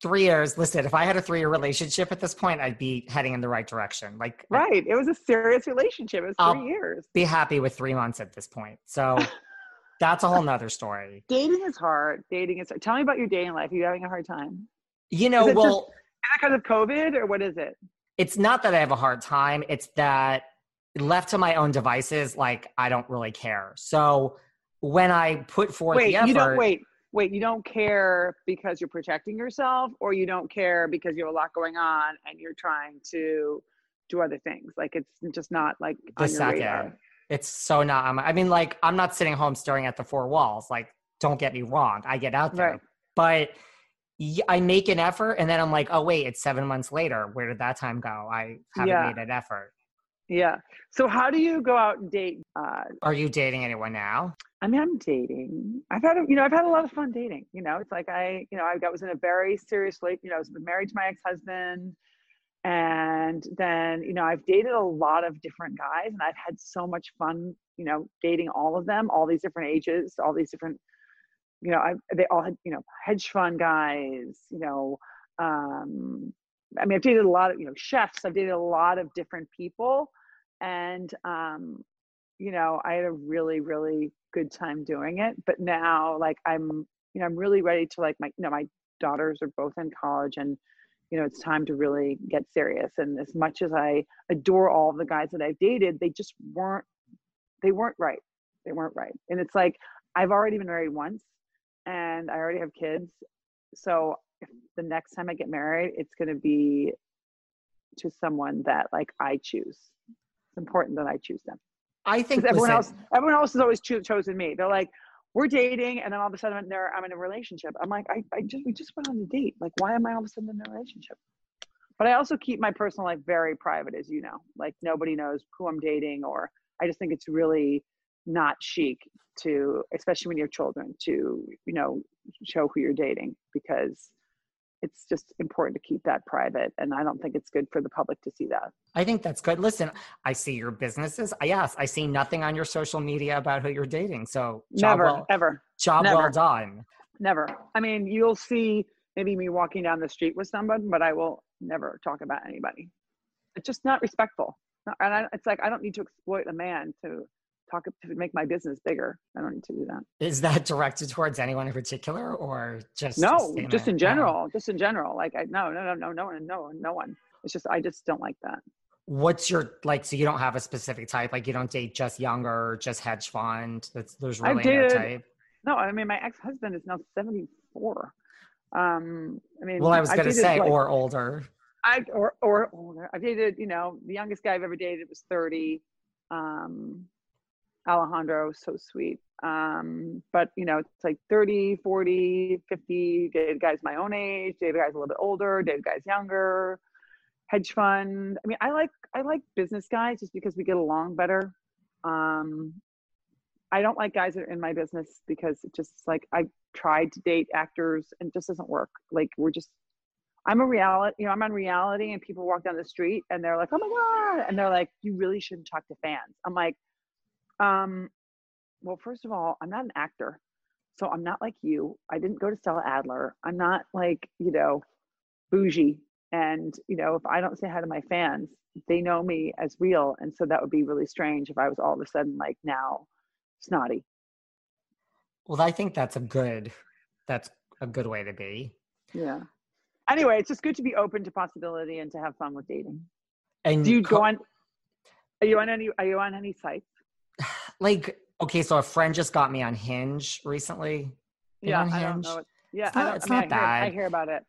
Three years. Listen, if I had a three-year relationship at this point, I'd be heading in the right direction. Like, right. It was a serious relationship. It was I'll three years. Be happy with three months at this point. So that's a whole nother story. Dating is hard. Dating is hard. Tell me about your dating life. Are you having a hard time? You know, is well. Just, is that because of COVID or what is it? It's not that I have a hard time. It's that left to my own devices, like I don't really care. So when I put forth wait, the effort. You don't, wait. Wait, you don't care because you're protecting yourself, or you don't care because you have a lot going on and you're trying to do other things? Like, it's just not like on your radar. It's so not. I mean, like, I'm not sitting home staring at the four walls. Like, don't get me wrong. I get out there. Right. But I make an effort and then I'm like, oh, wait, it's seven months later. Where did that time go? I haven't yeah. made an effort. Yeah. So how do you go out and date? Uh, Are you dating anyone now? I mean, I'm dating. I've had, a, you know, I've had a lot of fun dating. You know, it's like I, you know, I got was in a very serious relationship. You know, I was married to my ex-husband, and then, you know, I've dated a lot of different guys, and I've had so much fun, you know, dating all of them, all these different ages, all these different, you know, I they all had, you know, hedge fund guys, you know, um, I mean, I've dated a lot of, you know, chefs. I've dated a lot of different people. And, um, you know, I had a really, really good time doing it. But now, like, I'm, you know, I'm really ready to, like, my, you know, my daughters are both in college, and, you know, it's time to really get serious. And as much as I adore all the guys that I've dated, they just weren't, they weren't right. They weren't right. And it's like, I've already been married once and I already have kids. So if the next time I get married, it's going to be to someone that, like, I choose. It's important that I choose them. I think everyone listen, else, everyone else has always cho- chosen me. They're like, we're dating, and then all of a sudden, they're, I'm in a relationship. I'm like, I, I just, we just went on a date. Like, why am I all of a sudden in a relationship? But I also keep my personal life very private, as you know. Like, nobody knows who I'm dating, or I just think it's really not chic to, especially when you have children, to, you know, show who you're dating, because it's just important to keep that private. And I don't think it's good for the public to see that. I think that's good. Listen, I see your businesses. Yes, I see nothing on your social media about who you're dating. So job never, well, ever. Job never. well done. Never. I mean, you'll see maybe me walking down the street with someone, but I will never talk about anybody. It's just not respectful. And I, it's like, I don't need to exploit a man to talk to make my business bigger. I don't need to do that. Is that directed towards anyone in particular, or just no, just in general, just in general. Like, I, no, no, no, no, no one, no, no one. It's just, I just don't like that. What's your, like, so you don't have a specific type? Like, you don't date just younger, just hedge fund? That's, there's really no type. No, I mean, my ex-husband is now seventy-four. Um, I mean, well, I was going to say, like, or older. I, or, or older. I've dated, you know, the youngest guy I've ever dated was thirty. Um, Alejandro, so sweet. Um, but, you know, it's like thirty, forty, fifty, dated guys my own age, dated guys a little bit older, dated guys younger, hedge fund. I mean, I like, I like business guys just because we get along better. Um, I don't like guys that are in my business, because it's just like, I tried to date actors and it just doesn't work. Like, we're just, I'm a reality, you know, I'm on reality, and people walk down the street and they're like, oh my God. And they're like, you really shouldn't talk to fans. I'm like, Um, well, first of all, I'm not an actor, so I'm not like you. I didn't go to Stella Adler. I'm not like, you know, bougie. And, you know, if I don't say hi to my fans, they know me as real. And so that would be really strange if I was all of a sudden, like, now snotty. Well, I think that's a good, that's a good way to be. Yeah. Anyway, it's just good to be open to possibility and to have fun with dating. And do you co- go on, are you on any, are you on any sites? Like, okay, so a friend just got me on Hinge recently. Been yeah, on Hinge? I don't know. Yeah, it's not, I don't, it's I mean, not I bad. Hear, I hear about it.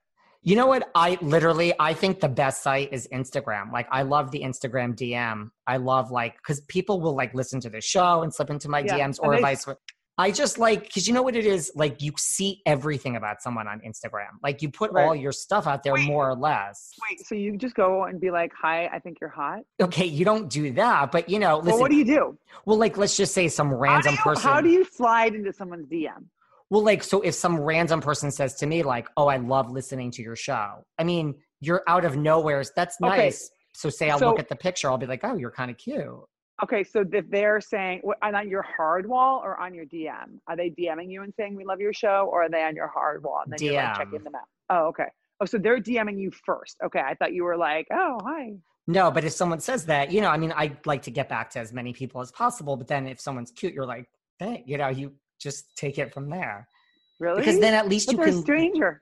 You know what? I literally, I think the best site is Instagram. Like, I love the Instagram D M. I love, like, because people will, like, listen to the show and slip into my yeah. D Ms, or they, vice versa. I just like, because you know what it is? Like, you see everything about someone on Instagram. Like, you put right. all your stuff out there, wait, more or less. Wait, so you just go and be like, hi, I think you're hot? Okay, you don't do that, but you know, listen. Well, what do you do? Well, like, let's just say some random how you, person. How do you slide into someone's D M? Well, like, so if some random person says to me, like, oh, I love listening to your show. I mean, you're out of nowhere. That's nice. Okay. So say I so, look at the picture, I'll be like, oh, you're kind of cute. Okay, so if they're saying, on your hard wall or on your D M? Are they DMing you and saying, we love your show, or are they on your hard wall? And then D M. You're like checking them out. Oh, okay. Oh, so they're DMing you first. Okay, I thought you were like, oh, hi. No, but if someone says that, you know, I mean, I like to get back to as many people as possible, but then if someone's cute, you're like, hey, you know, you just take it from there. Really? Because then at least but you can- But they're a stranger.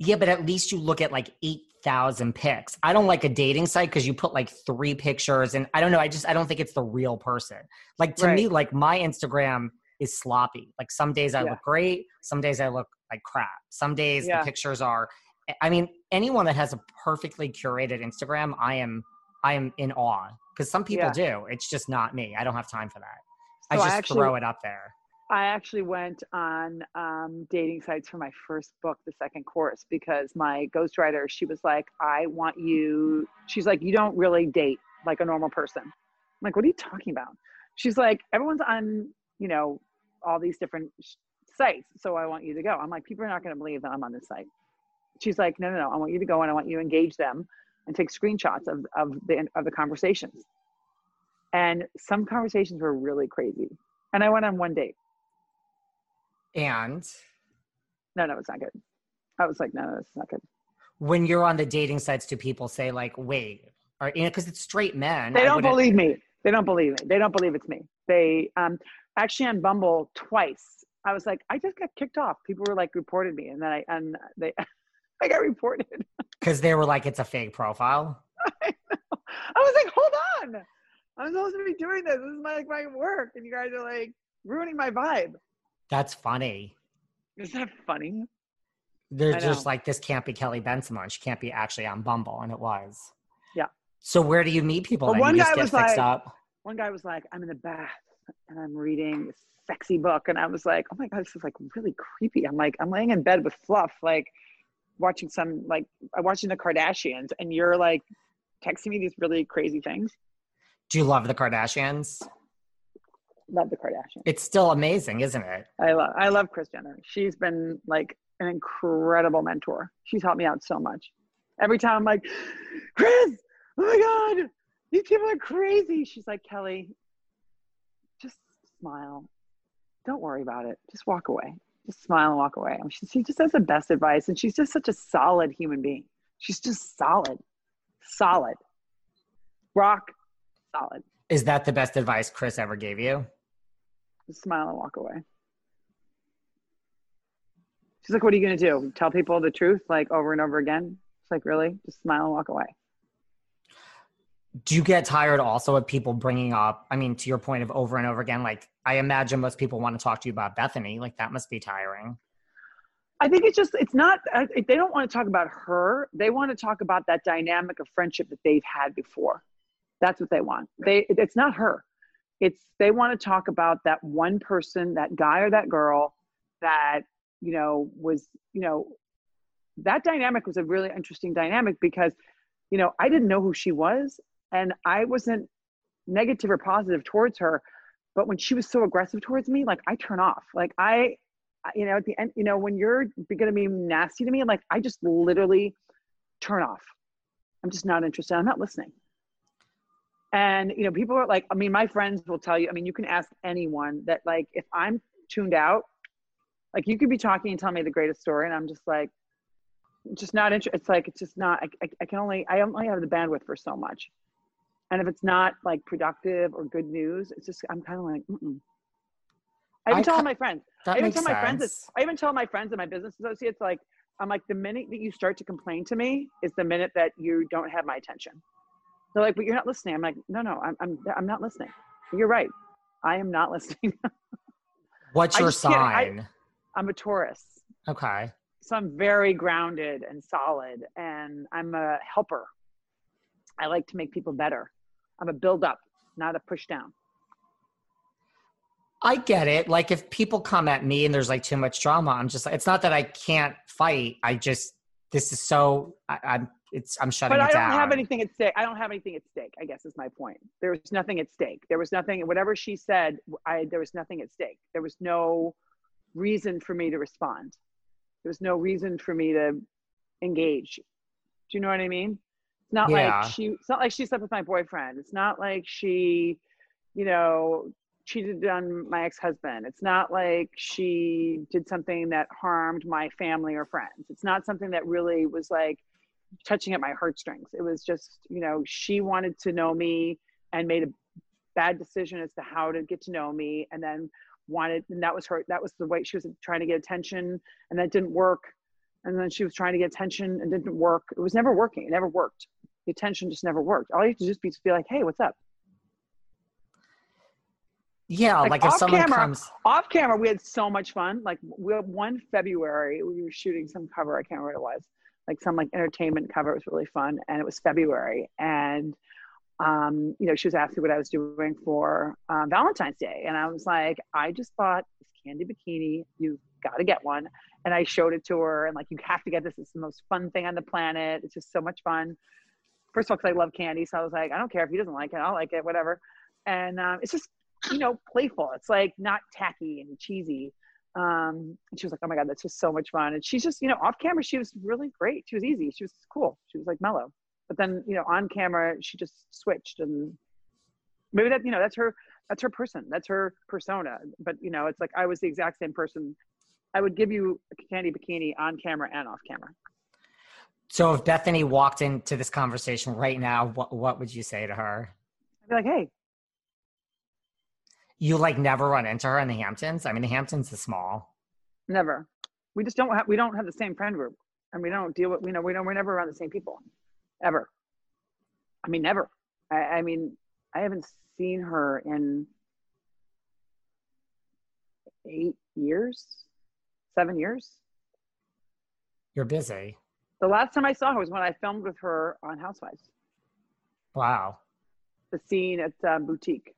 Yeah, but at least you look at like eight thousand pics. I don't like a dating site because you put like three pictures and I don't know. I just, I don't think it's the real person. Like to right. me, like my Instagram is sloppy. Like some days I yeah. look great. Some days I look like crap. Some days yeah. the pictures are, I mean, anyone that has a perfectly curated Instagram, I am, I am in awe because some people yeah. do. It's just not me. I don't have time for that. So I just I actually- throw it up there. I actually went on um, dating sites for my first book, The Second Course, because my ghostwriter, she was like, I want you, she's like, you don't really date like a normal person. I'm like, what are you talking about? She's like, everyone's on, you know, all these different sh- sites. So I want you to go. I'm like, people are not going to believe that I'm on this site. She's like, no, no, no. I want you to go and I want you to engage them and take screenshots of, of the, of the conversations. And some conversations were really crazy. And I went on one date. And no, no, it's not good. I was like, no, no, it's not good. When you're on the dating sites, do people say like, wait, or, you know, cause it's straight men. They don't believe me. They don't believe it. They don't believe it's me. They, um, actually on Bumble twice, I was like, I just got kicked off. People were like reported me. And then I, and they, I got reported. Cause they were like, it's a fake profile. I know. I was like, hold on. I'm supposed to be doing this. This is my, like my work. And you guys are like ruining my vibe. That's funny. Isn't that funny? They're just like, this can't be Kelly Bensimon. She can't be actually on Bumble. And it was. Yeah. So where do you meet people? Well, one guy was like, up? one guy was like, I'm in the bath and I'm reading this sexy book. And I was like, oh my God, this is like really creepy. I'm like, I'm laying in bed with Fluff, like watching some, like I'm watching the Kardashians and you're like texting me these really crazy things. Do you love the Kardashians? Love the Kardashians. It's still amazing, isn't it? I love I love Kris Jenner. She's been like an incredible mentor. She's helped me out so much. Every time I'm like, Kris, oh my God, these people are crazy. She's like, Kelly, just smile. Don't worry about it. Just walk away. Just smile and walk away. And she, she just has the best advice. And she's just such a solid human being. She's just solid. Solid. Rock solid. Is that the best advice Kris ever gave you? Smile and walk away. She's like, what are you going to do? Tell people the truth like over and over again? It's like, really? Just smile and walk away. Do you get tired also of people bringing up, I mean, to your point of over and over again, like I imagine most people want to talk to you about Bethenny. Like that must be tiring. I think it's just, it's not, they don't want to talk about her. They want to talk about that dynamic of friendship that they've had before. That's what they want. They, it's not her. It's, they want to talk about that one person, that guy or that girl that, you know, was, you know, that dynamic was a really interesting dynamic because, you know, I didn't know who she was and I wasn't negative or positive towards her. But when she was so aggressive towards me, like I turn off, like I, you know, at the end, you know, when you're going to be nasty to me, like I just literally turn off. I'm just not interested. I'm not listening. And, you know, people are like, I mean, my friends will tell you, I mean, you can ask anyone that like, if I'm tuned out, like you could be talking and tell me the greatest story. And I'm just like, just not interested. It's like, it's just not, I, I can only, I only have the bandwidth for so much. And if it's not like productive or good news, it's just, I'm kind of like, mm-mm. I even I tell ca- my friends, I even tell sense. my friends, that, I even tell my friends and my business associates, like, I'm like, the minute that you start to complain to me is the minute that you don't have my attention. They're like, but you're not listening. I'm like, no, no, I'm I'm, I'm not listening. You're right. I am not listening. What's your sign? I, I'm a Taurus. Okay. So I'm very grounded and solid and I'm a helper. I like to make people better. I'm a build up, not a push down. I get it. Like if people come at me and there's like too much drama, I'm just like, it's not that I can't fight. I just, this is so, I, I'm, it's, I'm shutting it down. But I don't down. have anything at stake. I don't have anything at stake, I guess is my point. There was nothing at stake. There was nothing, whatever she said, I, there was nothing at stake. There was no reason for me to respond. There was no reason for me to engage. Do you know what I mean? It's not yeah. like she, it's not like she slept with my boyfriend. It's not like she, you know, cheated on my ex-husband. It's not like she did something that harmed my family or friends. It's not something that really was like touching at my heartstrings. It was just, you know, she wanted to know me and made a bad decision as to how to get to know me, and then wanted, and that was her, that was the way she was trying to get attention, and that didn't work. And then she was trying to get attention and didn't work. It was never working. It never worked. The attention just never worked. All you have to just be to be like, hey, what's up? Yeah, like, like if someone camera, comes... Off camera, we had so much fun. Like, we had one February, we were shooting some cover. I can't remember what it was. Like, some, like, entertainment cover. It was really fun. And it was February. And, um, you know, she was asking what I was doing for um, Valentine's Day. And I was like, I just bought this candy bikini. You've got to get one. And I showed it to her. And, like, you have to get this. It's the most fun thing on the planet. It's just so much fun. First of all, because I love candy. So I was like, I don't care if he doesn't like it. I'll like it, whatever. And um, it's just... you know, playful. It's like not tacky and cheesy. Um, and she was like, oh my God, that's just so much fun. And she's just, you know, off camera, she was really great. She was easy. She was cool. She was like mellow. But then, you know, on camera, she just switched, and maybe that, you know, that's her, that's her person. That's her persona. But you know, it's like, I was the exact same person. I would give you a candy bikini on camera and off camera. So if Bethenny walked into this conversation right now, what, what would you say to her? I'd be like, hey. You like never run into her in the Hamptons? I mean, the Hamptons is small. Never. We just don't have, we don't have the same friend group, and we don't deal with, you know, we don't, we're never around the same people ever. I mean, never. I, I mean, I haven't seen her in eight years, seven years. You're busy. The last time I saw her was when I filmed with her on Housewives. Wow. The scene at um, Boutique.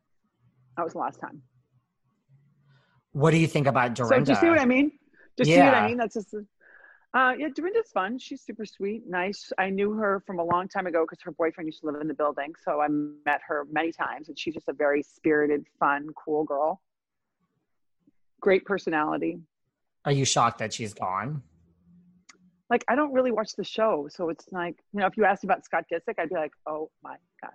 That was the last time. What do you think about Dorinda? So do you see what I mean? Do you yeah. see what I mean? That's just, uh, yeah, Dorinda's fun. She's super sweet, nice. I knew her from a long time ago because her boyfriend used to live in the building. So I met her many times, and she's just a very spirited, fun, cool girl. Great personality. Are you shocked that she's gone? Like, I don't really watch the show. So it's like, you know, if you asked about Scott Disick, I'd be like, oh my God.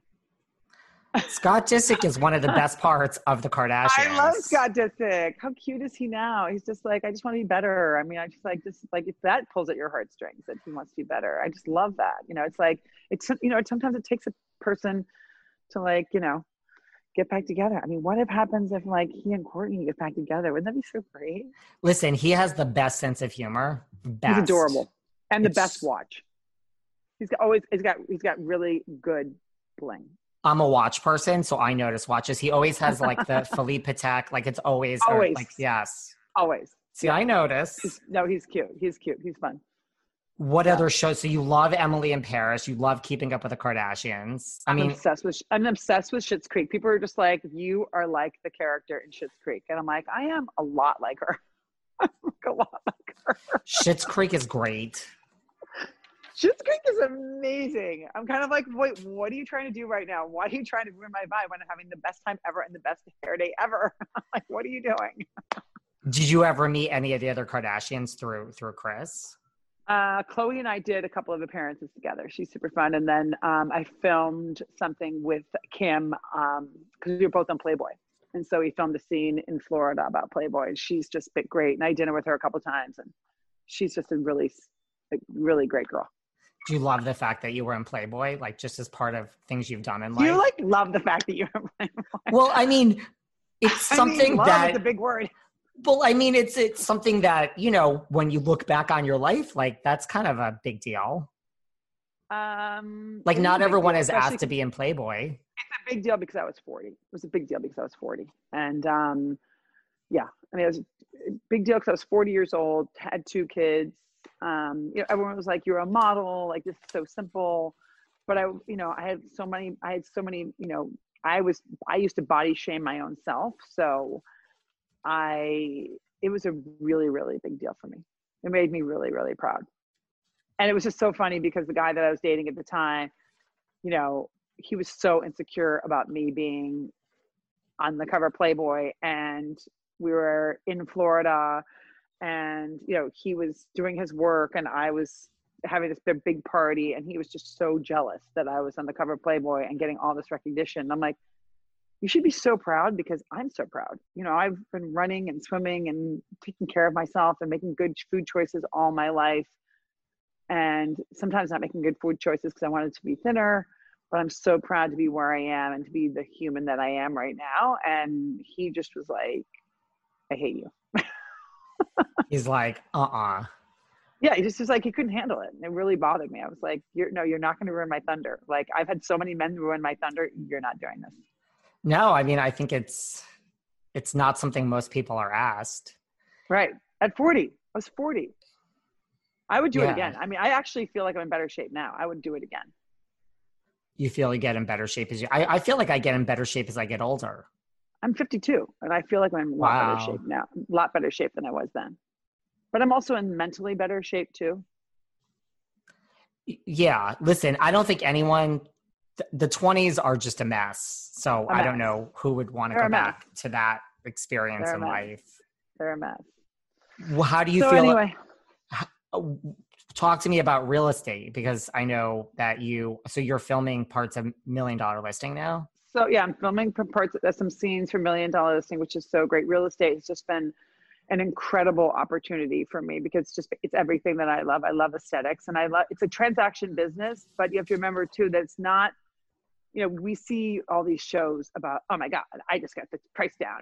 Scott Disick is one of the best parts of the Kardashians. I love Scott Disick. How cute is he now? He's just like, I just want to be better. I mean, I just like, just like, if that pulls at your heartstrings, that he wants to be better. I just love that. You know, it's like, it's, you know, sometimes it takes a person to like, you know, get back together. I mean, what if happens if like he and Courtney get back together? Wouldn't that be so great? Listen, he has the best sense of humor. Best. He's adorable. And it's... the best watch. He's got, always, he's got, he's got really good bling. I'm a watch person, so I notice watches. He always has like the Philippe Patek, like it's always, always. Or, like, yes. Always. See, yeah. I notice. He's, no, he's cute. He's cute. He's fun. What yeah. other shows? So you love Emily in Paris. You love Keeping Up with the Kardashians. I I'm mean, obsessed with, I'm obsessed with Schitt's Creek. People are just like, you are like the character in Schitt's Creek. And I'm like, I am a lot like her. I'm like a lot like her. Schitt's Creek is great. Schitt's Creek is amazing. I'm kind of like, wait, what are you trying to do right now? Why are you trying to ruin my vibe when I'm having the best time ever and the best hair day ever? Like, what are you doing? Did you ever meet any of the other Kardashians through through Chris? Uh, Chloe and I did a couple of appearances together. She's super fun. And then um, I filmed something with Kim um, because we were both on Playboy. And so we filmed a scene in Florida about Playboy. She's just been great. And I had dinner with her a couple times. And she's just a really, a really great girl. Do you love the fact that you were in Playboy, like just as part of things you've done in life? You like love the fact that you were in Playboy. Well, I mean, it's something I mean, love that is a big word. Well, I mean, it's it's something that, you know, when you look back on your life, like that's kind of a big deal. Um, like not everyone is asked to be in Playboy. It's a big deal because I was forty. It was a big deal because I was forty, and um, yeah, I mean, it was a big deal because I was forty years old, had two kids. Um, you know, everyone was like, you're a model, like this is so simple. But I, you know, I had so many, I had so many, you know, I was, I used to body shame my own self. So I, it was a really, really big deal for me. It made me really, really proud. And it was just so funny because the guy that I was dating at the time, you know, he was so insecure about me being on the cover of Playboy, and we were in Florida, and, you know, he was doing his work and I was having this big, big party, and he was just so jealous that I was on the cover of Playboy and getting all this recognition. And I'm like, you should be so proud because I'm so proud. You know, I've been running and swimming and taking care of myself and making good food choices all my life. And sometimes not making good food choices because I wanted to be thinner, but I'm so proud to be where I am and to be the human that I am right now. And he just was like, I hate you. He's like, uh-uh. Yeah, he just was like, he couldn't handle it. And it really bothered me. I was like, you're, no, you're not going to ruin my thunder. Like, I've had so many men ruin my thunder. You're not doing this. No, I mean, I think it's, it's not something most people are asked. Right. At forty, I was forty. I would do yeah. it again. I mean, I actually feel like I'm in better shape now. I would do it again. You feel you get in better shape as you, I, I feel like I get in better shape as I get older. I'm fifty-two and I feel like I'm in a lot wow. better shape now, a lot better shape than I was then. But I'm also in mentally better shape too. Yeah. Listen, I don't think anyone, the twenties are just a mess. So a mess. I don't know who would want to They're go back to that experience They're in life. They're a mess. Well, how do you so feel? Anyway. Like, talk to me about real estate, because I know that you, so you're filming parts of Million Dollar Listing now? So yeah, I'm filming parts of some scenes for Million Dollar Listing, which is so great. Real estate has just been an incredible opportunity for me because it's just, it's everything that I love. I love aesthetics and I love, it's a transaction business, but you have to remember too, that it's not, you know, we see all these shows about, oh my God, I just got the price down.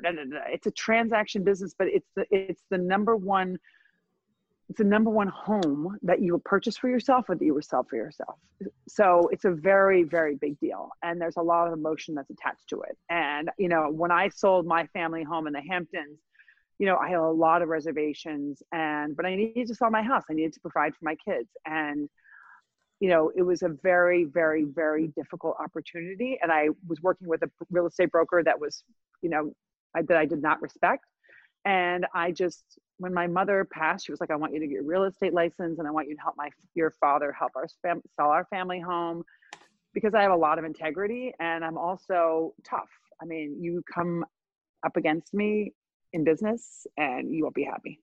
It's a transaction business, but it's the, it's the number one, it's the number one home that you will purchase for yourself or that you will sell for yourself. So it's a very, very big deal. And there's a lot of emotion that's attached to it. And, you know, when I sold my family home in the Hamptons, you know, I had a lot of reservations and, but I needed to sell my house. I needed to provide for my kids. And, you know, it was a very, very, very difficult opportunity. And I was working with a real estate broker that was, you know, I, that I did not respect. And I just, when my mother passed, she was like, I want you to get your real estate license and I want you to help my, your father help our fam- sell our family home, because I have a lot of integrity and I'm also tough. I mean, you come up against me in business and you won't be happy.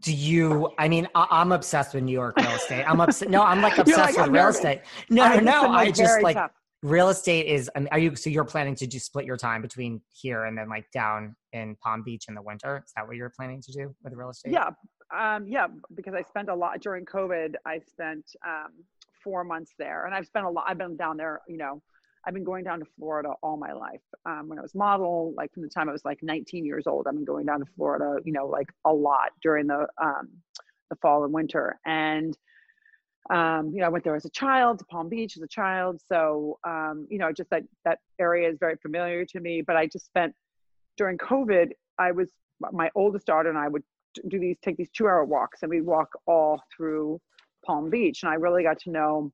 Do you, I mean, I, I'm obsessed with New York real estate. I'm obsessed. No, I'm like obsessed like, with I'm real nervous. estate. No, I no, no. Like I just like tough. Real estate is, I mean, are you, so you're planning to do split your time between here and then like down in Palm Beach in the winter? Is that what you're planning to do with real estate? Yeah. Um, yeah. Because I spent a lot during COVID. I spent um, four months there and I've spent a lot, I've been down there, you know, I've been going down to Florida all my life. Um, when I was model, like from the time I was like nineteen years old, I've been going down to Florida, you know, like a lot during the um, the fall and winter. And, um, you know, I went there as a child, to Palm Beach as a child. So, um, you know, just that, that area is very familiar to me, but I just spent during COVID, I was, my oldest daughter and I would do these, take these two hour walks and we'd walk all through Palm Beach. And I really got to know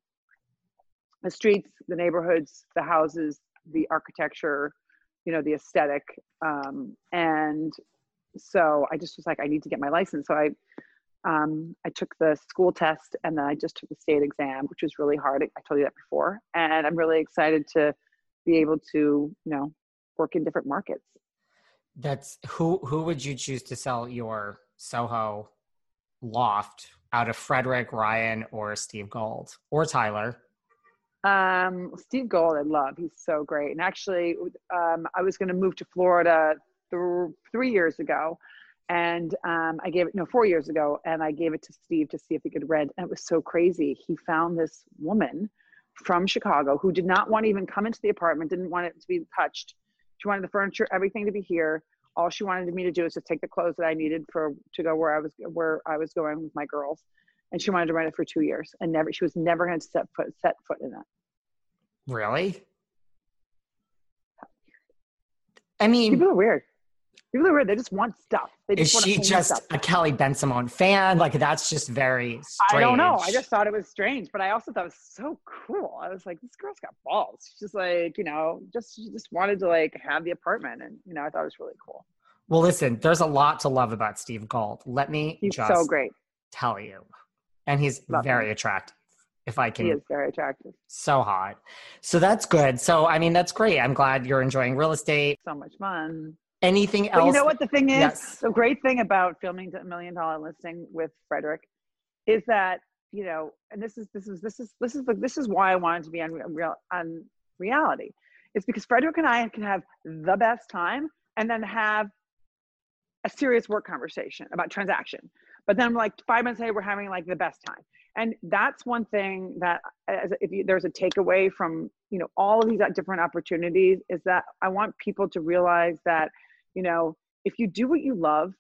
the streets, the neighborhoods, the houses, the architecture, you know, the aesthetic. Um, and so I just was like, I need to get my license. So I, um, I took the school test and then I just took the state exam, which was really hard. I told you that before. And I'm really excited to be able to, you know, work in different markets. That's who, who would you choose to sell your Soho loft out of? Frederick, Ryan, or Steve Gold or Tyler? Um, Steve Gold, I love. He's so great. And actually, um, I was going to move to Florida th- three years ago, and um, I gave it no four years ago, and I gave it to Steve to see if he could rent. And it was so crazy. He found this woman from Chicago who did not want to even come into the apartment, didn't want it to be touched. She wanted the furniture, everything to be here. All she wanted me to do is just take the clothes that I needed for to go where I was where I was going with my girls. And she wanted to rent it for two years and never, she was never going to set foot, set foot in that. Really? I mean, people are weird. People are weird. They just want stuff. They just is want she to just stuff. A Kelly Bensimon fan? Like that's just very strange. I don't know. I just thought it was strange, but I also thought it was so cool. I was like, this girl's got balls. She's just like, you know, just, she just wanted to like have the apartment. And, you know, I thought it was really cool. Well, listen, there's a lot to love about Steve Gold. Let me he's just so great. tell you. And he's love very him. attractive. If I can. He is very attractive. So hot. So that's good. So, I mean, that's great. I'm glad you're enjoying real estate. So much fun. Anything else? But you know what the thing is? Yes. The great thing about filming a Million Dollar Listing with Frederick is that, you know, and this is, this is, this is, this is, the, this is why I wanted to be on, real, on reality. It's because Frederick and I can have the best time and then have a serious work conversation about transaction. But then like five minutes later, we're having like the best time. And that's one thing that as if you, there's a takeaway from, you know, all of these different opportunities is that I want people to realize that, you know, if you do what you love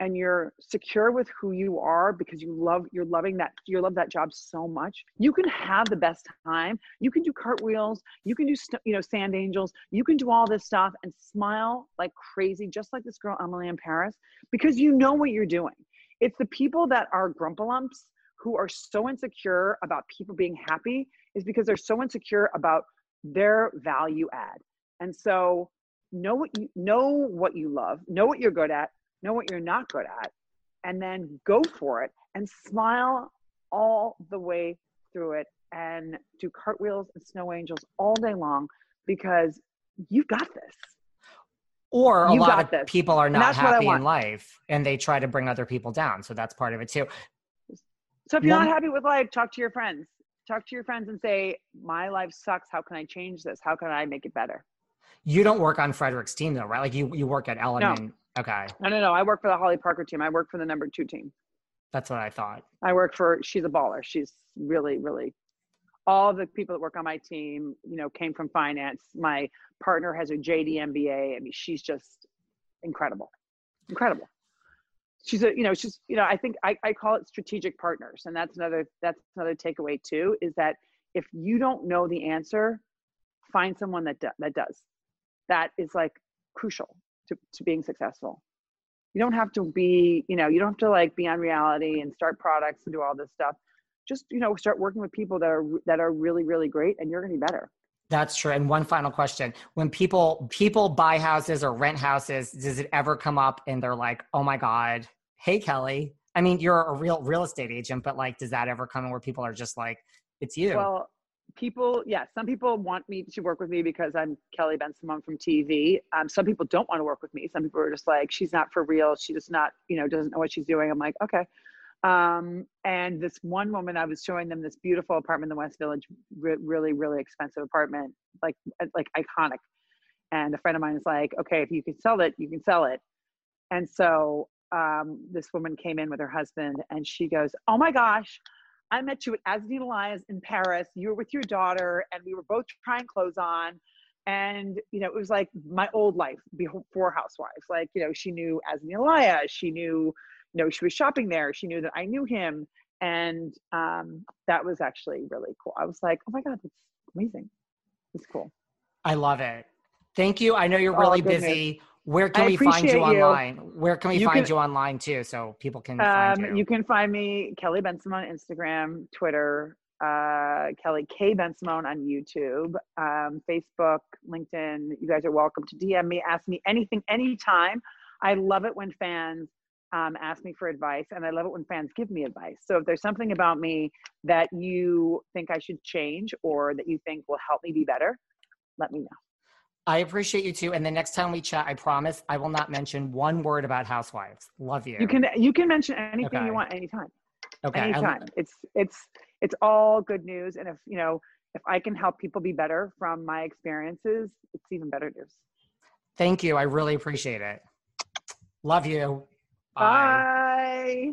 and you're secure with who you are because you love, you're loving that, you love that job so much, you can have the best time. You can do cartwheels. You can do, you know, sand angels. You can do all this stuff and smile like crazy, just like this girl, Emily in Paris, because you know what you're doing. It's the people that are grumpalumps who are so insecure about people being happy is because they're so insecure about their value add. And so know what you, know what you love, know what you're good at, know what you're not good at, and then go for it and smile all the way through it and do cartwheels and snow angels all day long because you've got this. Or a you lot of this. people are not happy in life and they try to bring other people down. So that's part of it too. So if you're not happy with life, talk to your friends. Talk to your friends and say, my life sucks. How can I change this? How can I make it better? You don't work on Frederick's team though, right? Like you, you work at Ellen. No. And, okay. No, no, no. I work for the Holly Parker team. I work for the number two team. That's what I thought. I work for, she's a baller. She's really, really, all the people that work on my team, you know, came from finance. My partner has a J D M B A. I mean, she's just incredible. Incredible. She's a, you know, she's, you know, I think I, I call it strategic partners. And that's another, that's another takeaway too, is that if you don't know the answer, find someone that, do, that does. That is like crucial to, to being successful. You don't have to be, you know, you don't have to like be on reality and start products and do all this stuff. Just, you know, start working with people that are, that are really, really great and you're going to be better. That's true. And one final question. When people, people buy houses or rent houses, does it ever come up and they're like, oh my God, hey, Kelly, I mean, you're a real real estate agent, but like, does that ever come in where people are just like, it's you? Well, people, yeah. Some people want me to work with me because I'm Kelly Bensimon from T V. Um, some people don't want to work with me. Some people are just like, she's not for real. She just not, you know, doesn't know what she's doing. I'm like, okay. Um, and this one woman, I was showing them this beautiful apartment in the West Village, re- really, really expensive apartment, like, like iconic. And a friend of mine is like, okay, if you can sell it, you can sell it. And so, um, this woman came in with her husband and she goes, oh my gosh, I met you at Asney Elias in Paris. You were with your daughter and we were both trying clothes on. And, you know, it was like my old life before Housewives. Like, you know, she knew Asney Elias, she knew, you know, she was shopping there. She knew that I knew him. And um, that was actually really cool. I was like, oh my God, that's amazing. It's cool. I love it. Thank you. I know you're oh, really goodness. busy. Where can I we find you online? You. Where can we you find can, you online too? So people can um, find you. You can find me, Kelly Bensimon, on Instagram, Twitter, uh, Kelly K. Bensimon on YouTube, um, Facebook, LinkedIn. You guys are welcome to D M me, ask me anything, anytime. I love it when fans um, ask me for advice and I love it when fans give me advice. So if there's something about me that you think I should change or that you think will help me be better, let me know. I appreciate you too. And the next time we chat, I promise I will not mention one word about Housewives. Love you. You can you can mention anything okay. you want anytime. Okay. Anytime. I'm, it's it's it's all good news. And if you know, if I can help people be better from my experiences, it's even better news. Thank you. I really appreciate it. Love you. Bye. Bye.